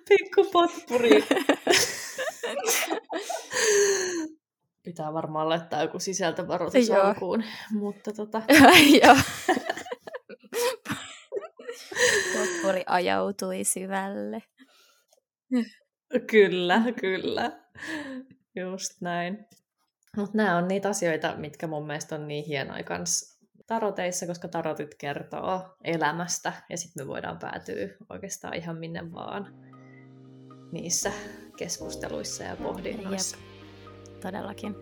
Pikku potpuri. Pitää varmaan laittaa joku sisältövaroitus alkuun, mutta tota... Joo. Potpuri ajautui syvälle. Kyllä, kyllä. Just näin. Mutta nämä on niitä asioita, mitkä mun mielestä on niin hienoja kanssa taroteissa, koska tarotit kertoo elämästä ja sitten me voidaan päätyä oikeastaan ihan minne vaan niissä keskusteluissa ja pohdinnoissa. Jep, todellakin.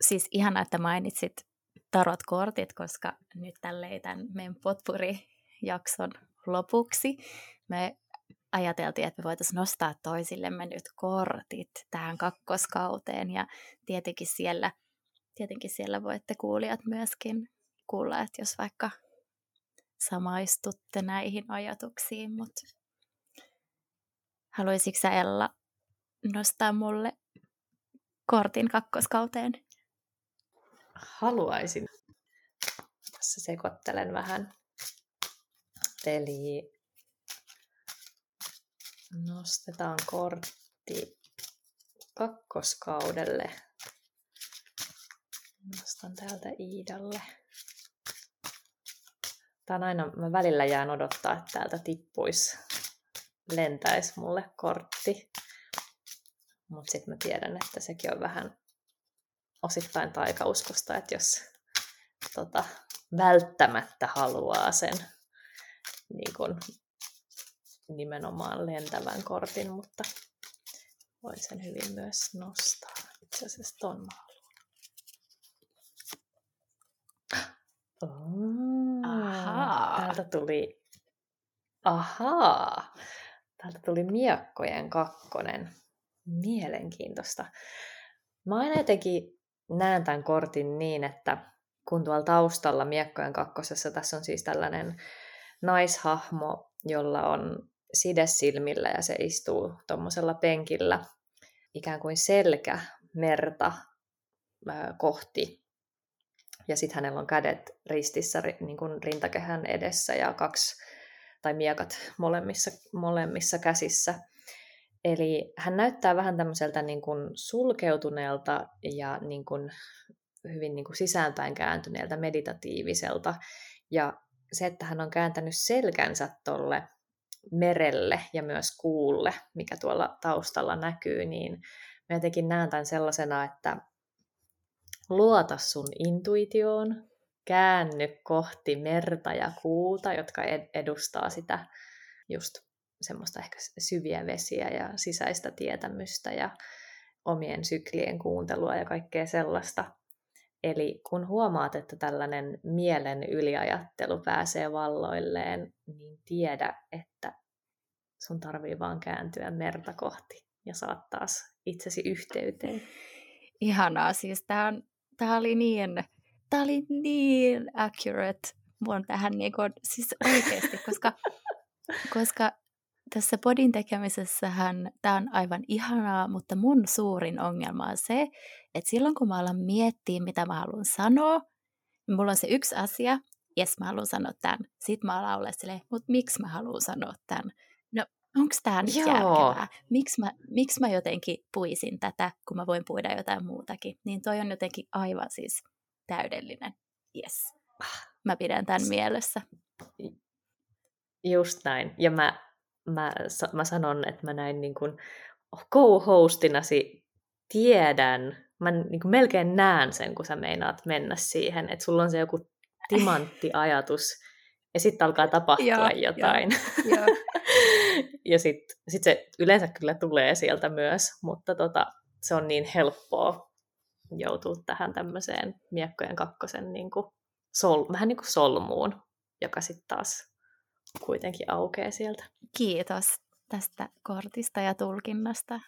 Siis ihanaa, että mainitsit tarotkortit, koska nyt tälleen tämän meidän potpuri-jakson lopuksi me ajateltiin, että me voitaisiin nostaa toisillemme nyt kortit tähän kakkoskauteen ja tietenkin siellä, tietenkin siellä voitte kuulijat myöskin kuulla, että jos vaikka samaistutte näihin ajatuksiin, mutta haluaisitko sä Ella nostaa mulle kortin kakkoskauteen? Haluaisin. Tässä sekoittelen vähän. Eli nostetaan kortti kakkoskaudelle. Nostan täältä Iidalle. Tää on aina, mä välillä jään odottaa, että täältä tippuisi, lentäisi mulle kortti. Mut sit mä tiedän, että sekin on vähän osittain taikauskosta, että jos tota, välttämättä haluaa sen niin kun, nimenomaan lentävän kortin, mutta voin sen hyvin myös nostaa. Itse asiassa ton mä haluan. Ahaa. Täältä tuli... Ahaa. Täältä tuli miekkojen kakkonen. Mielenkiintoista. Mä aina jotenkin näen tämän kortin niin, että kun tuolla taustalla miekkojen kakkosessa, tässä on siis tällainen naishahmo, jolla on side silmillä ja se istuu tuommoisella penkillä ikään kuin selkä merta ää, kohti. Ja sitten hänellä on kädet ristissä niin kuin rintakehän edessä ja kaksi tai miekat molemmissa, molemmissa käsissä. Eli hän näyttää vähän tämmöiseltä niin kuin sulkeutuneelta ja niin kuin, hyvin niin kuin sisäänpäin kääntyneeltä meditatiiviselta. Ja se, että hän on kääntänyt selkänsä tolle merelle ja myös kuulle, mikä tuolla taustalla näkyy, niin mä jotenkin näen tämän sellaisena, että luota sun intuitioon, käänny kohti merta ja kuuta, jotka edustaa sitä just semmoista ehkä syviä vesiä ja sisäistä tietämystä ja omien syklien kuuntelua ja kaikkea sellaista. Eli kun huomaat, että tällainen mielen yliajattelu pääsee valloilleen, niin tiedä, että sun tarvii vaan kääntyä merta kohti ja saat taas itsesi yhteyteen. Ihanaa, siis tämä oli niin, tää oli niin accurate mun tähän niin kun, siis oikeasti, koska, koska tässä podin tekemisessähän tämä on aivan ihanaa, mutta mun suurin ongelma on se, että silloin kun mä alan miettiä, mitä mä haluan sanoa, niin mulla on se yksi asia, jes mä haluan sanoa tämän. Sitten mä alan olla silleen, mutta miksi mä haluan sanoa tämän? No, onko tämä nyt järkevää? Miksi mä, miksi mä jotenkin puisin tätä, kun mä voin puida jotain muutakin? Niin toi on jotenkin aivan siis täydellinen. Jes, mä pidän tämän mielessä. Just näin. Ja mä Mä, mä sanon, että mä näin niin kuin co-hostinasi tiedän, mä niin kuin melkein näen sen, kun sä meinaat mennä siihen, että sulla on se joku timanttiajatus ja sitten alkaa tapahtua ja, jotain. Ja, ja sitten sit se yleensä kyllä tulee sieltä myös, mutta tota, se on niin helppoa joutua tähän tämmöiseen miekkojen kakkosen niin kuin sol, vähän niin kuin solmuun, joka sitten taas kuitenkin aukeaa sieltä. Kiitos tästä kortista ja tulkinnasta.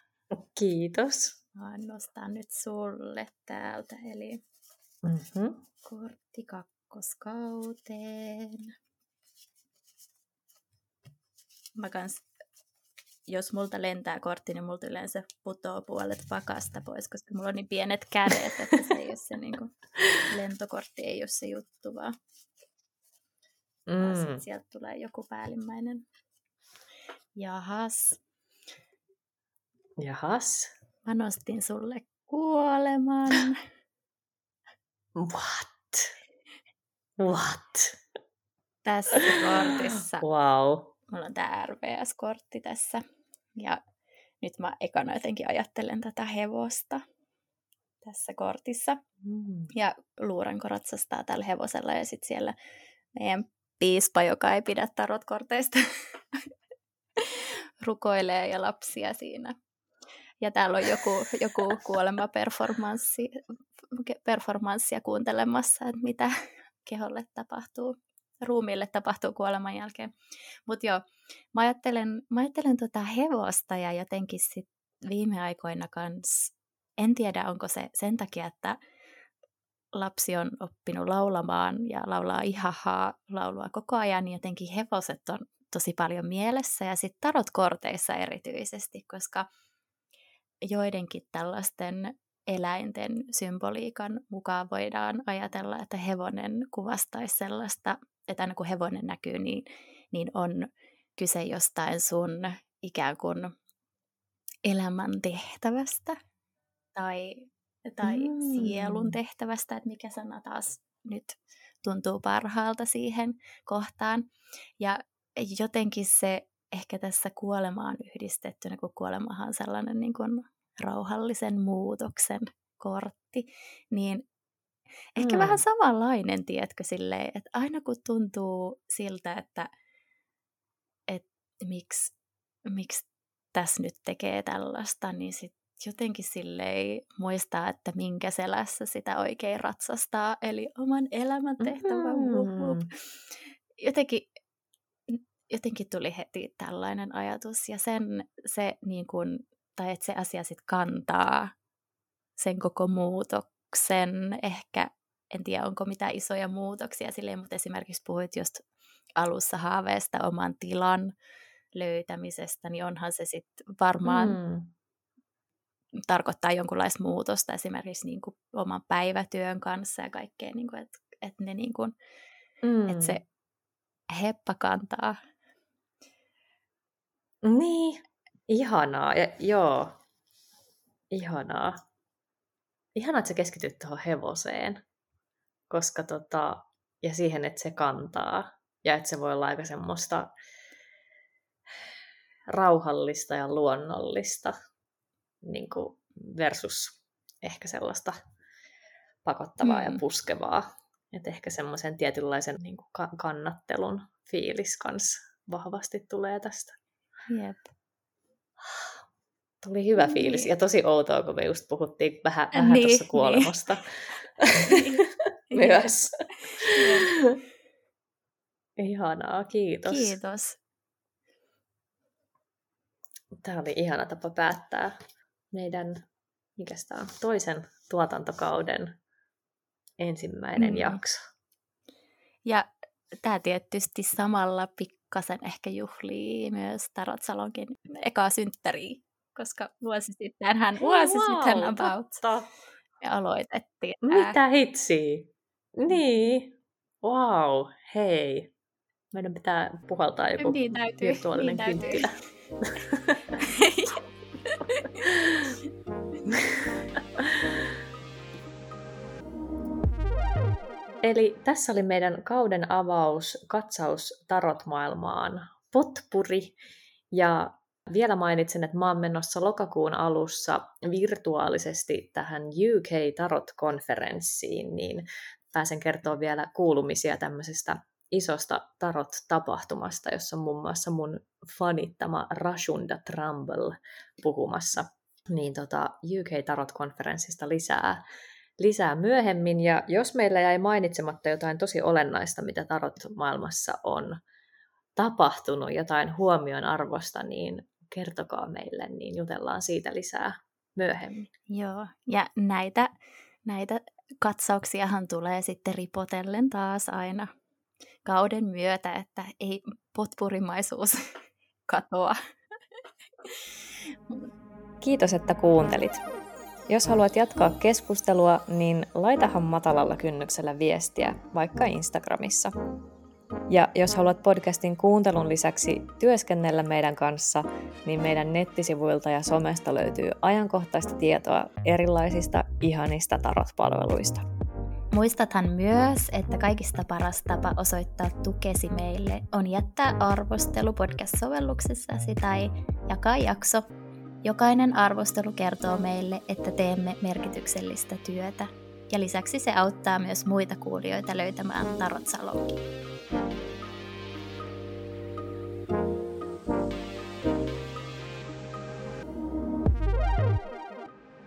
Kiitos. Mä nostan nyt sulle täältä, eli mm-hmm. kortti kakkoskauteen. Mä kans, jos multa lentää kortti, niin multa yleensä putoo puolet pakasta pois, koska mulla on niin pienet kädet, että se ei ole se niin kuin, lentokortti ei ole se juttu vaan. Mm. Sitten sieltä tulee joku päällimmäinen. Jahas. Jahas. Mä nostin sulle kuoleman. What? What? Tässä kortissa. Wow. Mulla on tää R V S-kortti tässä. Ja nyt mä ekana jotenkin ajattelen tätä hevosta tässä kortissa. Mm. Ja luuranko ratsastaa tällä hevosella ja sit siellä meidän piispa, joka ei pidä tarotkorteista, rukoilee ja lapsia siinä. Ja täällä on joku, joku kuolemaperformanssi performanssia kuuntelemassa, että mitä keholle tapahtuu, ruumiille tapahtuu kuoleman jälkeen. Mutta joo, mä ajattelen, mä ajattelen tota hevosta ja jotenkin sit viime aikoina kans, en tiedä onko se sen takia, että lapsi on oppinut laulamaan ja laulaa ihahaa laulua koko ajan, niin jotenkin hevoset on tosi paljon mielessä ja sitten tarotkorteissa erityisesti, koska joidenkin tällaisten eläinten symboliikan mukaan voidaan ajatella, että hevonen kuvastaisi sellaista, että aina kun hevonen näkyy, niin, niin on kyse jostain sun ikään kuin elämäntehtävästä tai tai mm. sielun tehtävästä, että mikä sana taas nyt tuntuu parhaalta siihen kohtaan. Ja jotenkin se ehkä tässä kuolemaan yhdistettynä, kun kuolemahan on sellainen niin kuin rauhallisen muutoksen kortti, niin ehkä mm. vähän samanlainen, tiedätkö, silleen, että aina kun tuntuu siltä, että, että miksi, miksi tässä nyt tekee tällaista, niin sitten jotenkin silleen muistaa, että minkä selässä sitä oikein ratsastaa, eli oman elämän tehtävän. Mm-hmm. Jotenkin, jotenkin tuli heti tällainen ajatus, ja sen, se, niin kun, tai että se asia sitten kantaa sen koko muutoksen, ehkä, en tiedä onko mitään isoja muutoksia silleen, mutta esimerkiksi puhuit just alussa haaveesta oman tilan löytämisestä, niin onhan se sitten varmaan... Mm. tarkoittaa jonkunlaista muutosta esimerkiksi niin kuin oman päivätyön kanssa ja kaikkea, niin kuin, että, että, ne niin kuin, mm. että se heppa kantaa. Niin, ihanaa. Ja, joo, ihanaa. Ihanaa, että sä keskityt tuohon hevoseen, koska tota, ja siihen, että se kantaa ja että se voi olla aika semmoista rauhallista ja luonnollista. Niin kuin versus ehkä sellaista pakottavaa mm. ja puskevaa. Että ehkä semmoisen tietynlaisen niin kuin kannattelun fiilis kanssa vahvasti tulee tästä. Jep. Tuli hyvä niin. fiilis ja tosi outoa, kun me just puhuttiin vähän, vähän niin, tuossa kuolemasta. Niin. Myös. Niin. Ihanaa, kiitos. Kiitos. Tämä oli ihana tapa päättää meidän mikäs tämä on, toisen tuotantokauden ensimmäinen mm. jakso. Ja tämä tietysti samalla pikkasen ehkä juhlii myös Tarot Salonkin ekaa synttäriä, koska vuosi sitten hän vuosi wow, sitten about totta. Me aloitettiin. Mitä hitsiä? Niin. Wow, hei. Meidän pitää puhaltaa joku niin täytyy, virtuaalinen niin kynttilä. Eli tässä oli meidän kauden avaus, katsaus tarotmaailmaan, potpuri. Ja vielä mainitsen, että mä oon menossa lokakuun alussa virtuaalisesti tähän U K Tarot-konferenssiin, niin pääsen kertoa vielä kuulumisia tämmöisestä isosta tarot-tapahtumasta, jossa on muun muassa mun fanittama Rashunda Tramble puhumassa. Niin tota, U K Tarot-konferenssista lisää, lisää myöhemmin. Ja jos meillä jäi mainitsematta jotain tosi olennaista, mitä tarot-maailmassa on tapahtunut, jotain huomionarvosta, niin kertokaa meille, niin jutellaan siitä lisää myöhemmin. Joo, ja näitä, näitä katsauksiahan tulee sitten ripotellen taas aina kauden myötä, että ei potpurimaisuus katoa. Kiitos, että kuuntelit. Jos haluat jatkaa keskustelua, niin laitahan matalalla kynnyksellä viestiä, vaikka Instagramissa. Ja jos haluat podcastin kuuntelun lisäksi työskennellä meidän kanssa, niin meidän nettisivuilta ja somesta löytyy ajankohtaista tietoa erilaisista ihanista tarot-palveluista. Muistathan myös, että kaikista paras tapa osoittaa tukesi meille on jättää arvostelu podcast-sovelluksessasi tai jakaa jakso. Jokainen arvostelu kertoo meille, että teemme merkityksellistä työtä. Ja lisäksi se auttaa myös muita kuulijoita löytämään Tarot Salonkin.